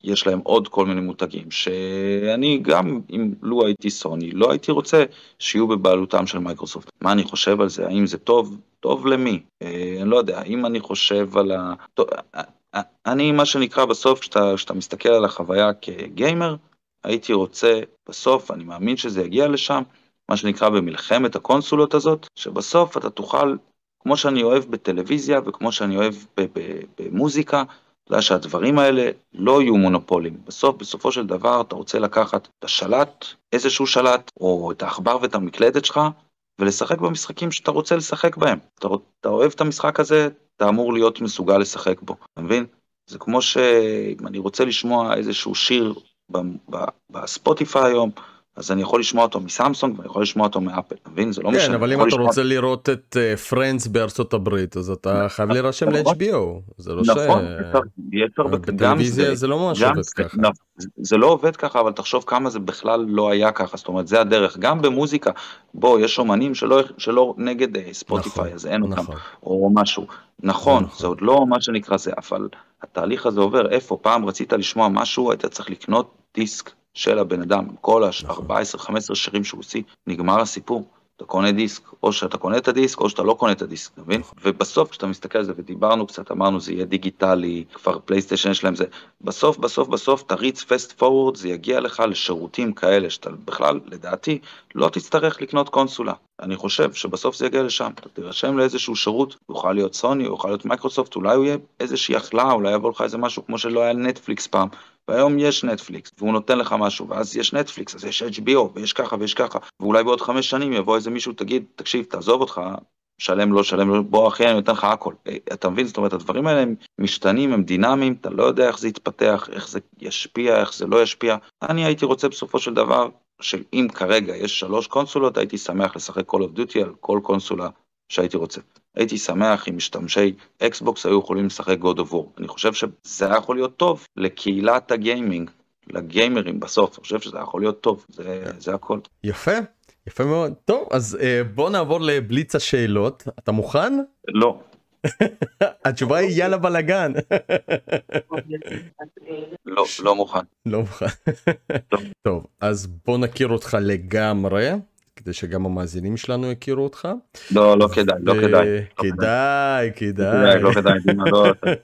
ויש להם עוד כל מיני מותגים, שאני גם, אם לא הייתי סוני, לא הייתי רוצה שיהיו בבעלותם של מייקרוסופט. מה אני חושב על זה? האם זה טוב? טוב למי? אני לא יודע, אם אני חושב על ה... אני, מה שנקרא בסוף, כשאתה מסתכל על החוויה כגיימר, הייתי רוצה בסוף, אני מאמין שזה יגיע לשם, מה שנקרא במלחמת הקונסולות הזאת, שבסוף אתה תוכל, כמו שאני אוהב בטלוויזיה וכמו שאני אוהב במוזיקה, אתה יודע שהדברים האלה לא יהיו מונופולים. בסופו של דבר אתה רוצה לקחת את השלט, איזשהו שלט, או את העכבר ואת המקלדת שלך, ולשחק במשחקים שאתה רוצה לשחק בהם. אתה אוהב את המשחק הזה, אתה אמור להיות מסוגל לשחק בו. אתה מבין? זה כמו שאם אני רוצה לשמוע איזשהו שיר בספוטיפיי היום, אז אני יכול לשמוע אותו מסמסונג, ואני יכול לשמוע אותו מאפל, מבין? זה לא משנה. כן, אבל אם אתה רוצה לראות את פרנדס בארצות הברית, אז אתה חייב להירשם ל-HBO. זה לא ש... נכון, בטלוויזיה זה לא עובד ככה. זה לא עובד ככה, אבל תחשוב כמה זה בכלל לא היה ככה, זאת אומרת, זה הדרך. גם במוזיקה, בוא, יש אומנים שלא נגד ספוטיפיי, אז אין אותם, או משהו. נכון, זה עוד לא מה שנקרא זה, אבל התהליך הזה עובר, איפה פעם רצית לשמוע משהו, היית צריך לקנות דיסק. של הבן אדם, כל ה-14-15 שירים שהוא עושה, נגמר הסיפור, אתה קונה דיסק, או שאתה קונה את הדיסק, או שאתה לא קונה את הדיסק, מבין? ובסוף, כשאתה מסתכל על זה, ודיברנו קצת, אמרנו, זה יהיה דיגיטלי, כבר פלייסטיישן שלהם, זה, בסוף, בסוף, בסוף, תריץ פסט פורוורד, זה יגיע לך לשירותים כאלה, שאתה בכלל, לדעתי, לא תצטרך לקנות קונסולה. אני חושב שבסוף זה יגיע לשם, אתה תירשם לאיזשהו שירות, יוכל להיות סוני, יוכל להיות מייקרוסופט, אולי הוא יהיה איזושהי החלה, אולי יבוא לך איזה משהו, כמו שלא היה נטפליקס פעם, והיום יש נטפליקס, והוא נותן לך משהו, ואז יש נטפליקס, אז יש HBO, ויש ככה ויש ככה, ואולי בעוד 5 שנים יבוא איזה מישהו, תגיד, תקשיב, תעזוב אותך, שלם לא, שלם לא, בוא אחי, אני נותן לך הכל. אתה מבין, זאת אומרת, הדברים האלה הם משתנים, הם דינמיים, אתה לא יודע איך זה יתפתח, איך זה ישפיע, איך זה לא ישפיע. אני הייתי רוצה בסופו של דבר, שאם כרגע יש 3 קונסולות, הייתי שמח לשחק Call of Duty על כל קונסולה שהייתי רוצה. הייתי שמח אם משתמשי אקסבוקס היו יכולים לשחק God of War. אני חושב שזה היה יכול להיות טוב לקהילת הגיימינג, לגיימרים בסוף. אני חושב שזה היה יכול להיות טוב, זה הכל. יפה, יפה מאוד. טוב, אז בוא נעבור לבליץ השאלות. אתה מוכן? לא. התשובה היא יאללה בלגן. לא, לא מוכן. לא מוכן. טוב, אז בוא נכיר אותך לגמרי. כדי שגם המאזינים שלנו יכירו אותך. לא, לא כדאי, לא כדאי. כדאי, כדאי. לא כדאי, לא כדאי.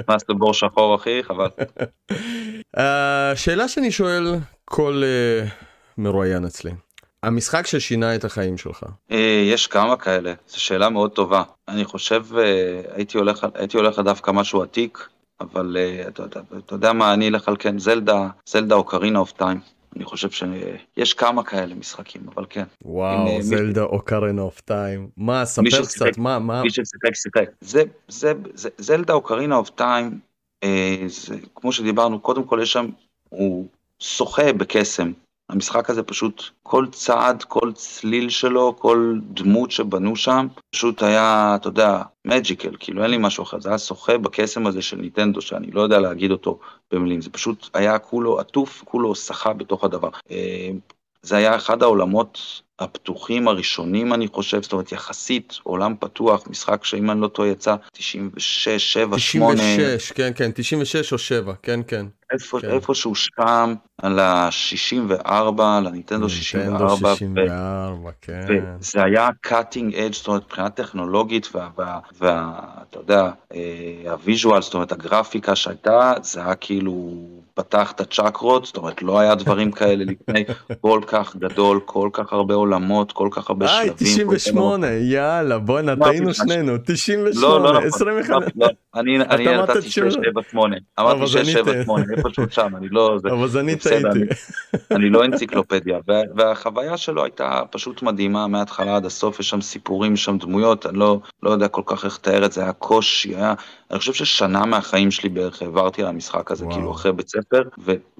נכנס לבור שחור, אחי, חבל. השאלה שאני שואל, כל מרואיין אצלי. המשחק ששינה את החיים שלך. יש כמה כאלה, זו שאלה מאוד טובה. אני חושב, הייתי הולך דווקא משהו עתיק, אבל אתה יודע מה, אני אלך על כן, זלדה אוקרינה אוף טיים. אני חושב שיש כמה כאלה משחקים, אבל כן. וואו, זלדה אוקרינה אוף טיים. מה, ספר קצת, מה? מי ששיחק, שיחק. זלדה אוקרינה אוף טיים, כמו שדיברנו, קודם כל יש שם, הוא שוחה בקסם. המשחק הזה פשוט, כל צעד, כל צליל שלו, כל דמות שבנו שם, פשוט היה, אתה יודע, מג'יקל, כאילו אין לי משהו אחר, זה היה שוחה בקסם הזה של ניטנדו, שאני לא יודע להגיד אותו במילים, זה פשוט היה כולו עטוף, כולו שחה בתוך הדבר. זה היה אחד העולמות הפתוחים הראשונים, אני חושב, זאת אומרת, יחסית, עולם פתוח, משחק שאם אני לא טועה יצא, 96, 7, 8. 96, כן, כן, 96 או 7, כן, כן. איפשהו שם, על ה-64, על הניטנדו 64. כן. וזה היה cutting edge, זאת אומרת, מבחינה טכנולוגית, ואתה יודע, הוויז'ואל, זאת אומרת, הגרפיקה שהייתה, זה היה כאילו, פתח את הצ'קרות, זאת אומרת, לא היה דברים כאלה לפני, כל כך גדול, כל כך הרבה עולמות, כל כך הרבה שלבים. 98, יאללה, בוא נתנו שנינו, 98, 25. אני נתתי 678, אמרתי 678, איפשהו שם, אני לא... אבל אני טעיתי. אני לא אנציקלופדיה, והחוויה שלו הייתה פשוט מדהימה, מההתחלה עד הסוף, יש שם סיפורים, יש שם דמויות, אני לא יודע כל כך איך תאר את זה, היה קושי, אני חושב ששנה מהחיים שלי בערך העברתי על המשחק הזה, כאילו אחרי בית ספר,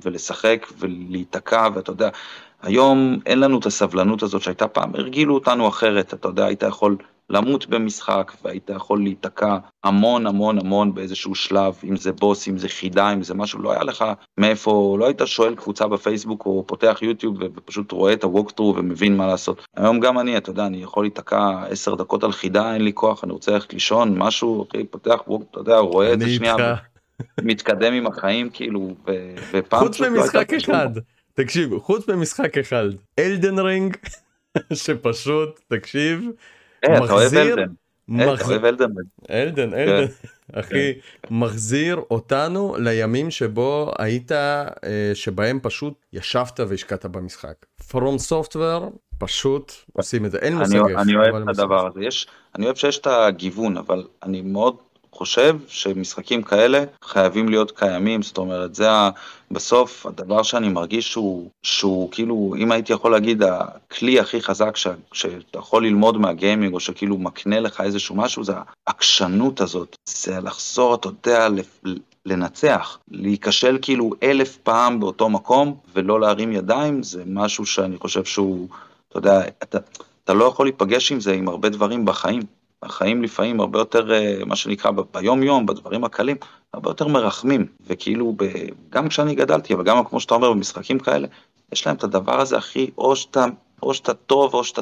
ולשחק ולהיתקע, ואתה יודע... היום אין לנו את הסבלנות הזאת שהייתה פעם, הרגילו אותנו אחרת, אתה יודע, היית יכול למות במשחק, והיית יכול להיתקע המון המון המון באיזשהו שלב, אם זה בוס, אם זה חידה, אם זה משהו, לא היה לך מאיפה, לא היית שואל קבוצה בפייסבוק, או פותח יוטיוב, ופשוט רואה את הווקטרו, ומבין מה לעשות. היום גם אני, אתה יודע, אני יכול להיתקע 10 דקות על חידה, אין לי כוח, אני רוצה ללכת לישון, משהו, אוקיי, פותח ווקטרו, אתה יודע, רואה את השנייה, מתקדם עם החיים, כאילו, חוץ במשחק אחד. תקשיב, חוץ במשחק אחד, אלדן רינג, שפשוט, תקשיב, מחזיר, אלדן, אחי, מחזיר אותנו לימים שבו היית, שבהם פשוט ישבת והשקעת במשחק. From Software, פשוט עושים את זה, אין מושגף. אני אוהב את הדבר הזה, אני אוהב שיש את הגיוון, אבל אני מאוד חושב שמשחקים כאלה חייבים להיות קיימים, זאת אומרת, זה בסוף הדבר שאני מרגיש שהוא כאילו, אם הייתי יכול להגיד, הכלי הכי חזק שאתה יכול ללמוד מהגיימינג, או שכאילו מקנה לך איזשהו משהו, זה העקשנות הזאת, זה לחזור, אתה יודע, לנצח, להיכשל כאילו 1000 פעם באותו מקום, ולא להרים ידיים, זה משהו שאני חושב שהוא, אתה יודע, אתה לא יכול להיפגש עם זה, עם הרבה דברים בחיים. החיים לפעמים הרבה יותר, מה שנקרא, ביום יום, בדברים הקלים, הרבה יותר מרחמים, וכאילו, גם כשאני גדלתי, אבל גם כמו שאתה אומר, במשחקים כאלה, יש להם את הדבר הזה, אחי, או שאתה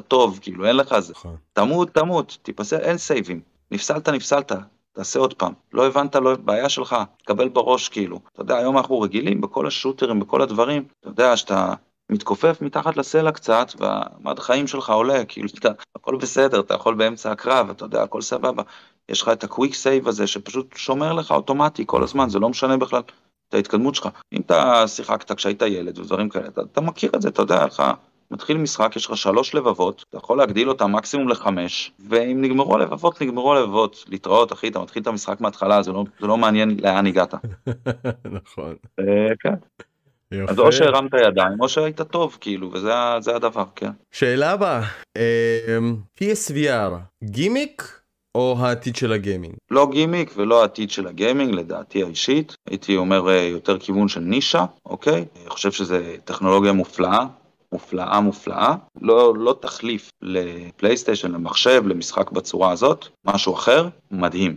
טוב, כאילו, אין לך זה. תמות, תיפסל, אין סייבים. נפסלת, תעשה עוד פעם. לא הבנת, בעיה שלך, תקבל בראש, כאילו. אתה יודע, היום אנחנו רגילים, בכל השוטרים, בכל הדברים, אתה יודע, שאתה מתכופף מתחת לסלע קצת, ומד חיים שלך עולה, כאילו, הכל בסדר, אתה יכול באמצע הקרב, אתה יודע, הכל סבבה. יש לך את הקוויק סייב הזה, שפשוט שומר לך אוטומטי כל הזמן, זה לא משנה בכלל את ההתקדמות שלך. אם אתה שיחקת כשהיית ילד ודברים כאלה, אתה מכיר את זה, אתה יודע, לך מתחיל משחק, יש לך 3 לבבות, אתה יכול להגדיל אותה מקסימום ל5, ואם נגמרו לבבות, להתראות, אחי, אתה מתחיל את המשחק מההתחלה, זה לא מעניין לאן הגעת. נכון. כן. אז או שהרמת ידיים, או שהיית טוב, כאילו, וזה הדבר, כן. שאלה הבאה, PSVR, גימיק או העתיד של הגיימינג? לא גימיק ולא העתיד של הגיימינג, לדעתי האישית, הייתי אומר יותר כיוון של נישה, אוקיי? אני חושב שזו טכנולוגיה מופלאה, לא תחליף לפלייסטיישן, למחשב, למשחק בצורה הזאת, משהו אחר, מדהים.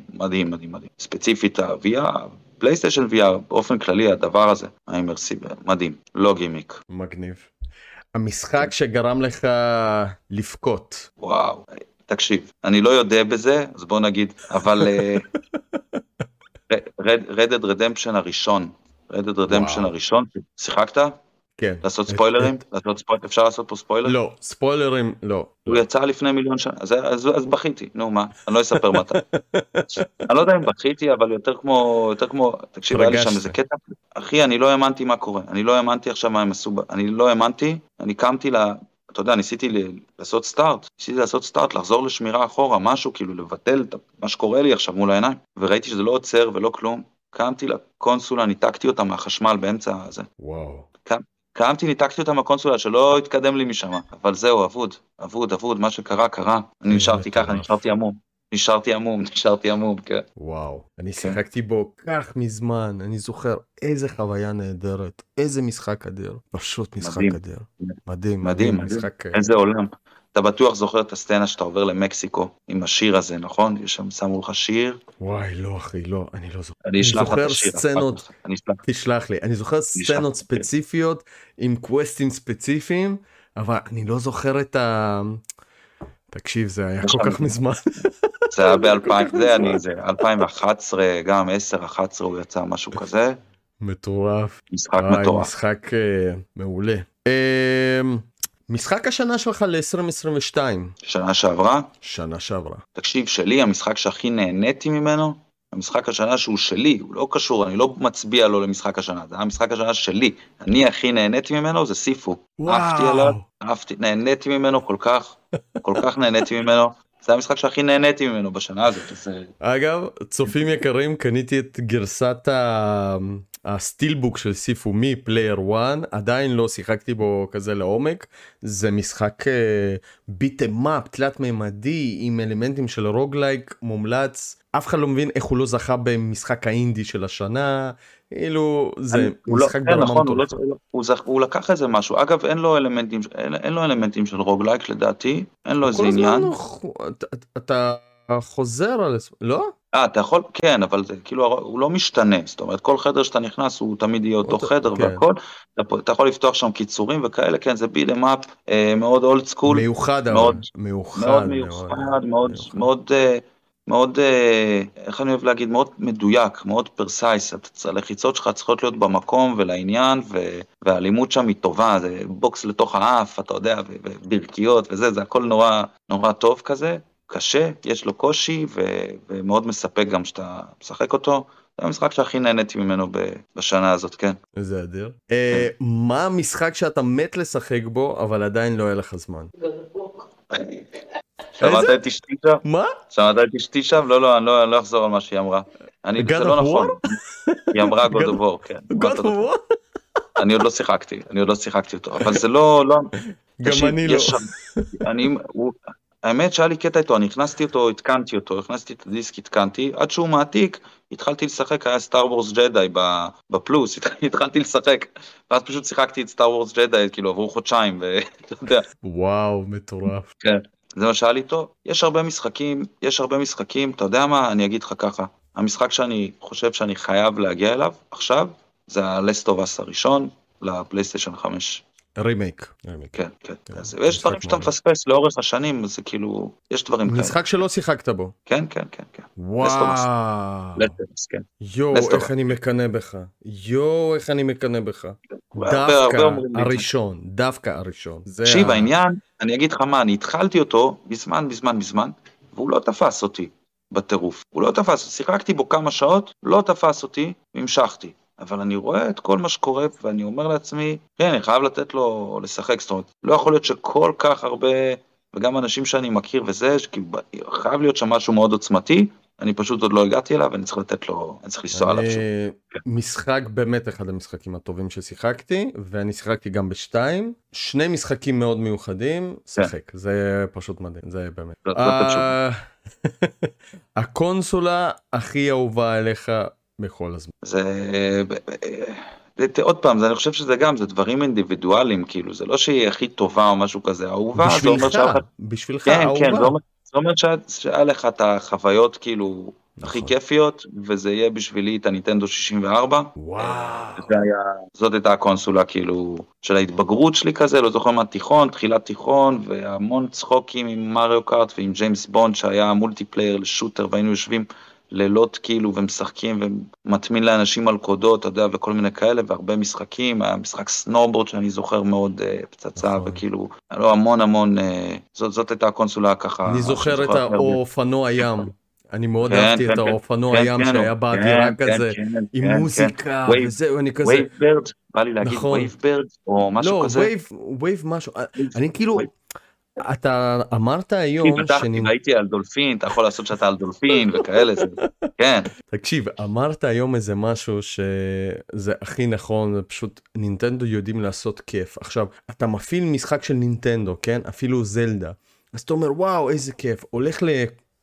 ספציפית ה-VR, פלייסטיישן VR, באופן כללי הדבר הזה, האימרסיבי, מדהים, לא גימיק. מגניב. המשחק שגרם לך לפקוט. וואו, תקשיב, אני לא יודע בזה, אז בוא נגיד, אבל Red Dead Redemption הראשון, שיחקת? כן. לעשות ספוילרים? אפשר לעשות פה ספוילרים? לא, ספוילרים לא. הוא יצא לפני מיליון שנה, אז בכיתי, נו מה, אני לא אספר מתי. אני לא יודע אם בכיתי, אבל יותר כמו, תקשיב, היה לי שם איזה קטע, אחי, אני לא האמנתי מה קורה, אני לא האמנתי עכשיו מה הם עשו, אני קמתי אתה יודע, ניסיתי לעשות סטארט, לחזור לשמירה אחורה, משהו, כאילו לבטל מה שקורה לי עכשיו מול העיניים, וראיתי שזה לא עוצר ולא כלום, קמתי לקונסולה, ניתקתי אותה מהחשמל באמצע הזה. וואו. ניתקתי אותה מהקונסולה, שלא התקדם לי משם, אבל זהו, אבוד, מה שקרה, קרה, אני נשארתי ככה, נשארתי עמום, כן. וואו, אני שיחקתי בו כך מזמן, אני זוכר איזה חוויה נהדרת, איזה משחק אדיר, פשוט משחק אדיר. מדהים, משחק. איזה עולם. אתה בטוח זוכר את הסצנה שאתה עובר למקסיקו, עם השיר הזה, נכון? יש שם שמו לך שיר. וואי, לא אחי, לא, אני לא זוכר. אני זוכר סצנות, תשלח לי, אני זוכר סצנות ספציפיות, עם קווסטים ספציפיים, אבל אני לא זוכר את ה... תקשיב, זה היה כל כך מזמן. זה היה ב-2011, גם 10-11 הוא יצא משהו כזה. מטורף. משחק מטורף. משחק מעולה. משחק השנה שלך ל-2022. שנה שעברה. תקשיב, שלי, המשחק שהכי נהניתי ממנו, המשחק השנה שהוא שלי, הוא לא קשור, אני לא מצביע לו למשחק השנה, זה המשחק השנה שלי, אני הכי נהניתי ממנו, זה סיפו. אהבתי עליו, נהניתי ממנו כל כך נהניתי ממנו, זה המשחק שהכי נהניתי ממנו בשנה הזאת. אגב, צופים יקרים, קניתי את גרסת הסטילבוק של סיפו מפלייר 1, עדיין לא שיחקתי בו כזה לעומק, זה משחק ביטמאפ, תלת מימדי, עם אלמנטים של רוגלייק מומלץ, אף אחד לא מבין איך הוא לא זכה במשחק האינדי של השנה, אילו זה משחק ברמה מטורפת. הוא לקח איזה משהו, אגב אין לו אלמנטים של רוגלייק לדעתי, אין לו איזה עניין. אתה חוזר על זה, לא? אתה יכול, כן, אבל זה, כאילו, הוא לא משתנה, זאת אומרת, כל חדר שאתה נכנס, הוא תמיד יהיה אותו חדר והכל, אתה יכול לפתוח שם קיצורים וכאלה, כן, זה ביט אמאפ, מאוד אולד סקול, מיוחד, מאוד, מאוד, איך אני אוהב להגיד, מאוד מדויק, מאוד פרסייס, הלחיצות שלך צריכות להיות במקום ולעניין, והאלימות שם היא טובה, זה בוקס לתוך האף, אתה יודע, וברקיות וזה, זה הכל נורא, נורא טוב כזה, קשה, יש לו קושי, ומאוד מספק גם שאתה משחק אותו, זה המשחק שהכי נהניתי ממנו בשנה הזאת, כן. זה אדיר. מה המשחק שאתה מת לשחק בו, אבל עדיין לא היה לך זמן? שמעת את אשתי שם? לא, אני לא אחזור על מה שהיא אמרה. זה לא נכון. היא אמרה God of War, כן. God of War? אני עוד לא שיחקתי אותו, אבל זה לא... גם אני לא. האמת שהיה לי קטע איתו, אני הכנסתי אותו, התקנתי אותו, הכנסתי את הדיסק, התקנתי, עד שהוא מעתיק, התחלתי לשחק, היה Star Wars Jedi בפלוס, התחלתי לשחק, ואז פשוט שיחקתי את Star Wars Jedi, כאילו עברו חודשיים, ואתה יודע. וואו, מטורף. כן, זה מה שהיה לי איתו, יש הרבה משחקים, אתה יודע מה, אני אגיד לך ככה, המשחק שאני חושב שאני חייב להגיע אליו עכשיו, זה ה-Last of Us הראשון, לפלייסטיישן 5. רימייק. כן, כן. ויש דברים שאתה מפספס לאורך השנים, זה כאילו, יש דברים כאלה. משחק שלא שיחקת בו. כן, כן, כן. וואו. יואו, איך אני מקנה בך. דווקא הראשון. שיב, העניין, אני אגיד לך מה, אני התחלתי אותו בזמן, והוא לא תפס אותי בטירוף. שיחקתי בו כמה שעות, לא תפס אותי, והמשכתי. אבל אני רואה את כל מה שקורה, ואני אומר לעצמי, כן, אני חייב לתת לו לשחק, זאת אומרת, לא יכול להיות שכל כך הרבה, וגם אנשים שאני מכיר וזה, חייב להיות שם משהו מאוד עוצמתי, אני פשוט עוד לא הגעתי אליו, ואני צריך לתת לו, אני צריך לנסוע עליו. משחק באמת אחד המשחקים הטובים ששיחקתי, ואני שיחקתי גם בשתיים, שני משחקים מאוד מיוחדים, שיחק, זה פשוט מדהים, זה באמת. הקונסולה הכי אהובה אליך, בכל הזמן. זה עוד פעם, אני חושב שזה גם, זה דברים אינדיבידואליים, כאילו, זה לא שהיא הכי טובה או משהו כזה, אהובה. בשבילך אהובה. כן, כן, זאת אומרת שהיה לך את החוויות, כאילו, הכי כיפיות, וזה יהיה בשבילי את הנינטנדו 64. וואו. זאת הייתה הקונסולה, כאילו, של ההתבגרות שלי כזה, לא זוכר מהתיכון, תחילת תיכון, והמון צחוקים עם מריו קארט ועם ג'יימס בונד, שהיה מולטיפלייר לשוטר, והיינו יושבים לילות כאילו ומשחקים ומתמין לאנשים על קודות, אתה יודע, וכל מיני כאלה, והרבה משחקים, המשחק סנובורד שאני זוכר מאוד פצצה, וכאילו, לא המון המון, זאת הייתה הקונסולה ככה. אני זוכר את האופנוע ים, אני מאוד אהבתי את האופנוע ים שהיה באדירה כזה, עם מוזיקה וזה, ואני כזה. וייבברד, בא לי להגיד וייבברד, או משהו כזה. לא, וייב משהו, אני כאילו... אתה אמרת היום... הייתי על דולפין, אתה יכול לעשות שאתה על דולפין וכאלה, כן. תקשיב, אמרת היום איזה משהו שזה הכי נכון, פשוט נינטנדו יודעים לעשות כיף. עכשיו, אתה מפעיל משחק של נינטנדו, כן? אפילו זלדה. אז אתה אומר, וואו, איזה כיף. הולך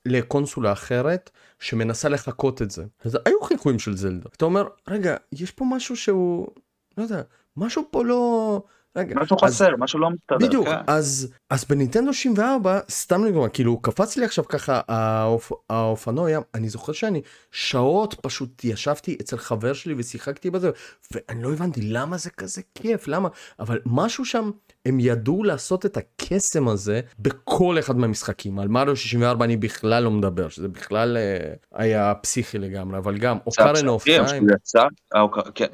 לקונסולה אחרת שמנסה לחכות את זה. אז היו חיקויים של זלדה. אתה אומר, רגע, יש פה משהו שהוא... לא יודע, משהו פה לא... משהו חסר, משהו לא מתדר. בדיוק, אז בנינטנדו 64, סתם נגמר, כאילו, קפץ לי עכשיו ככה, האופנוע, אני זוכר שאני שעות פשוט ישבתי אצל חבר שלי ושיחקתי בזה, ואני לא הבנתי למה זה כזה כיף, למה, אבל משהו שם, הם ידעו לעשות את הקסם הזה בכל אחד מהמשחקים. על מריו 64 אני בכלל לא מדבר, שזה בכלל היה פסיכי לגמרי, אבל גם אוקרינה אוף טיים.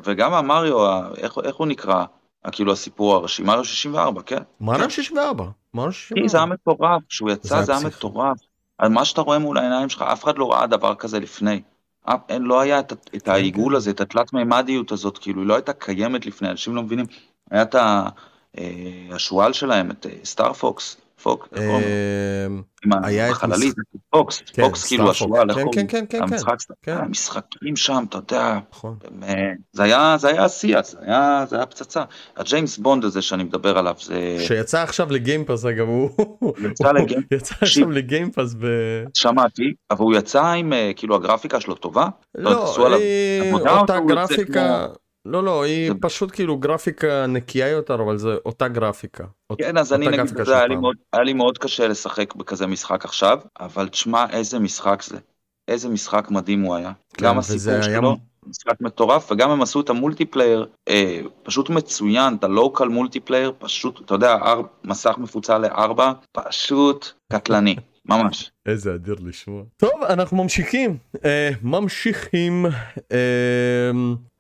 וגם המריו, איך הוא נקרא? כאילו הסיפור הראשי, מריו 64, כן? מריו 64, מריו 64. זה היה מטורף, כשהוא יצא זה היה מטורף. מה שאתה רואה מול העיניים שלך, אף אחד לא ראה דבר כזה לפני. לא היה את העיגול הזה, את התלת מימדיות הזאת, כאילו היא לא הייתה קיימת לפני, אנשים לא מבינים. היה את השואל שלהם, את סטאר פוקס, היה חללית, פוקס, פוקס כאילו השואל, המשחקים שם, אתה יודע, זה היה עשייה, זה היה פצצה. הג'יימס בונד הזה שאני מדבר עליו, שיצא עכשיו לגיים פאס, אגב, הוא יצא עכשיו לגיים פאס, שמעתי, אבל הוא יצא עם, כאילו הגרפיקה שלו טובה, לא, אותה גרפיקה, לא, היא פשוט כאילו גרפיקה נקייה יותר, אבל זה אותה גרפיקה. כן, אז אני נגיד, היה לי מאוד קשה לשחק בכזה משחק עכשיו, אבל תשמע איזה משחק זה, איזה משחק מדהים הוא היה. גם הסיפור שלו, משחק מטורף, וגם הם עשו את המולטיפלייר, פשוט מצוין, את הלוקל מולטיפלייר, פשוט, אתה יודע, מסך מפוצל לארבע, פשוט קטלני. ממש. איזה אדיר לשמוע. טוב, אנחנו ממשיכים. ממשיכים.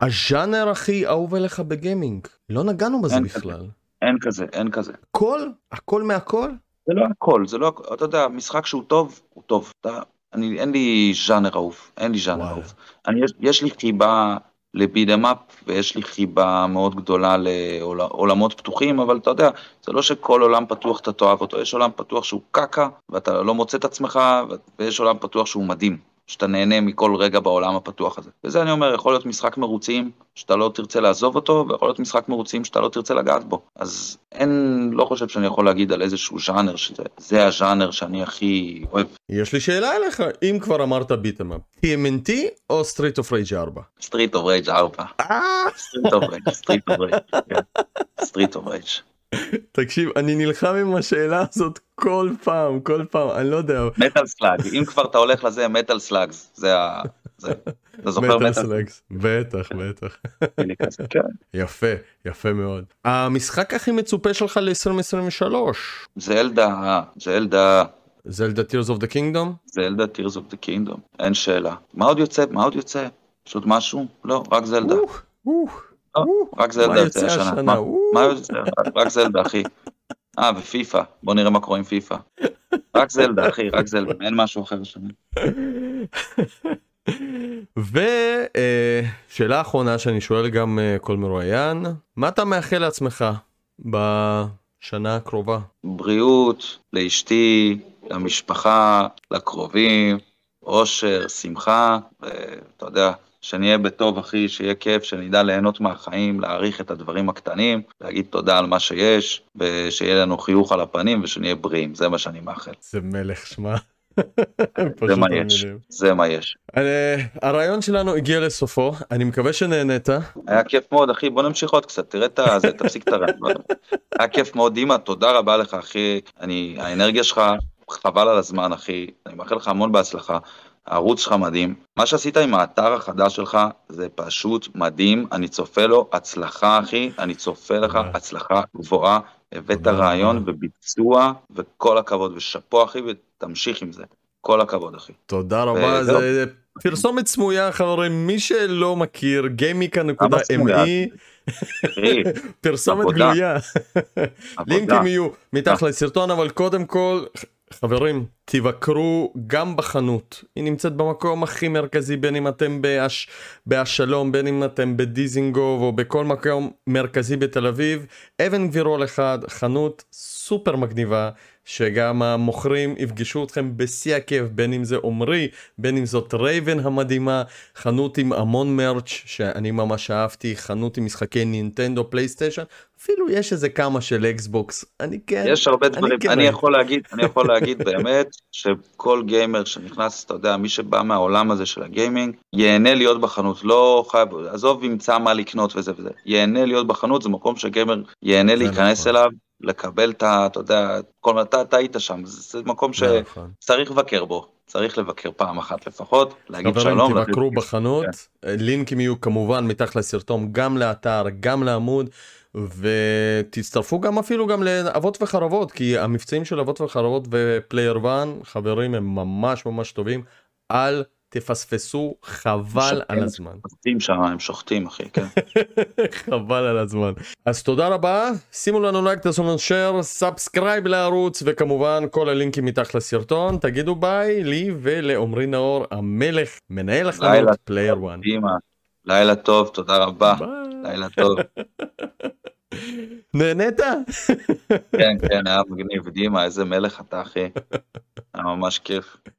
הז'אנר הכי אהוב אליך בגיימינג. לא נגענו בזה בכלל. אין כזה, אין כזה. הכל? הכל מהכל? זה לא הכל, זה לא... אתה יודע, משחק שהוא טוב, הוא טוב. אין לי ז'אנר אהוב. יש לי חיבה לבידמאפ, ויש לי חיבה מאוד גדולה לעולמות פתוחים, אבל אתה יודע, זה לא שכל עולם פתוח אתה תאהב אותו, יש עולם פתוח שהוא קקה, ואתה לא מוצא את עצמך, ויש עולם פתוח שהוא מדהים, שאתה נהנה מכל רגע בעולם הפתוח הזה. וזה אני אומר, יכול להיות משחק מרוצים שאתה לא תרצה לעזוב אותו, ויכול להיות משחק מרוצים שאתה לא תרצה לגעת בו. אז אין, לא חושב שאני יכול להגיד על איזשהו ז'אנר, שזה הז'אנר שאני הכי אוהב. יש לי שאלה אליך, אם כבר אמרת ביטמאפ, TMNT או Street of Rage 4? Street of Rage 4. Street of Rage. תקשיב, אני נלחם עם השאלה הזאת כל פעם, אני לא יודע. מטל סלאג, אם כבר אתה הולך לזה, מטל סלאגס, זה ה... אתה זוכר מטל סלאגס? בטח. יפה, יפה מאוד. המשחק הכי מצופה שלך ל-2023? זלדה. זלדה Tears of the Kingdom? זלדה Tears of the Kingdom, אין שאלה. מה עוד יוצא? פשוט משהו? לא, רק זלדה. רק זלדה יוצא השנה. מה יוצא? רק זלדה, אחי. ופיפה, בוא נראה מה קורה עם פיפה. רק זלדה, אחי, אין משהו אחר שני. ושאלה האחרונה שאני שואל גם כל מרואיין, מה אתה מאחל לעצמך בשנה הקרובה? בריאות, לאשתי, למשפחה, לקרובים, אושר, שמחה, ואתה יודע, שנהיה בטוב אחי, שיהיה כיף, שנדע ליהנות מהחיים, להעריך את הדברים הקטנים, להגיד תודה על מה שיש, ושיהיה לנו חיוך על הפנים, ושנהיה בריאים, זה מה שאני מאחל. זה מלך שמה. זה מה יש. הרעיון שלנו הגיע לסופו, אני מקווה שנהנית. היה כיף מאוד אחי, בוא נמשיך עוד קצת, תראה את זה, תפסיק את הרעיון. היה כיף מאוד, אמא, תודה רבה לך אחי, האנרגיה שלך חבל על הזמן אחי, אני מאחל לך המון בהצלחה. הערוץ שלך מדהים, מה שעשית עם האתר החדש שלך זה פשוט מדהים, אני צופה לו הצלחה אחי, אני צופה לך הצלחה גבוהה, הבאת הרעיון וביצוע וכל הכבוד ושפו אחי ותמשיך עם זה, כל הכבוד אחי. תודה רבה, זה פרסומת סמויה חברים, מי שלא מכיר gameika.me פרסומת גלויה, לינקים יהיו מתחת לסרטון, אבל קודם כל חברים, תבקרו גם בחנות, היא נמצאת במקום הכי מרכזי, בין אם אתם בהשלום, בין אם אתם בדיזינגוב או בכל מקום מרכזי בתל אביב, אבן גבירול אחד, חנות סופר מגניבה, שגם המוכרים יפגשו אתכם בשיא הכיף, בין אם זה עומרי, בין אם זאת רייבן המדהימה, חנות עם המון מרץ' שאני ממש אהבתי, חנות עם משחקי נינטנדו, פלייסטיישן, אפילו יש איזה כמה של אקסבוקס, יש הרבה דברים, אני יכול להגיד באמת, שכל גיימר שנכנס, אתה יודע, מי שבא מהעולם הזה של הגיימינג, ייהנה להיות בחנות, לא חייב, עזוב ימצא מה לקנות וזה, ייהנה להיות בחנות, זה מקום שגיימר ייהנה להיכנס אליו, לקבל את, אתה יודע, כל מה אתה היית שם, זה מקום שצריך לבקר בו, צריך לבקר פעם אחת לפחות, להגיד שלום. תבקרו בחנות, לינקים יהיו כמובן מתחת לסרטון, גם לאתר, גם לעמוד, ותצטרפו גם אפילו גם לאבות וחרבות, כי המבצעים של אבות וחרבות ופלייר 1, חברים, הם ממש ממש טובים, אל תפספסו, חבל על הזמן. הם שוחטים אחי, כן. חבל על הזמן. אז תודה רבה, שימו לנו לייק, תעשו לנו שייר, סאבסקרייב לערוץ, וכמובן כל הלינקים מתחת לסרטון, תגידו ביי, לי ולעומרי נאור, המלך, מנהל החנות, פלייר 1. לילה טוב, תודה רבה. לילה טוב. נהנית? כן, היה מגניב, דימה, איזה מלך אתה אחי. היה ממש כיף.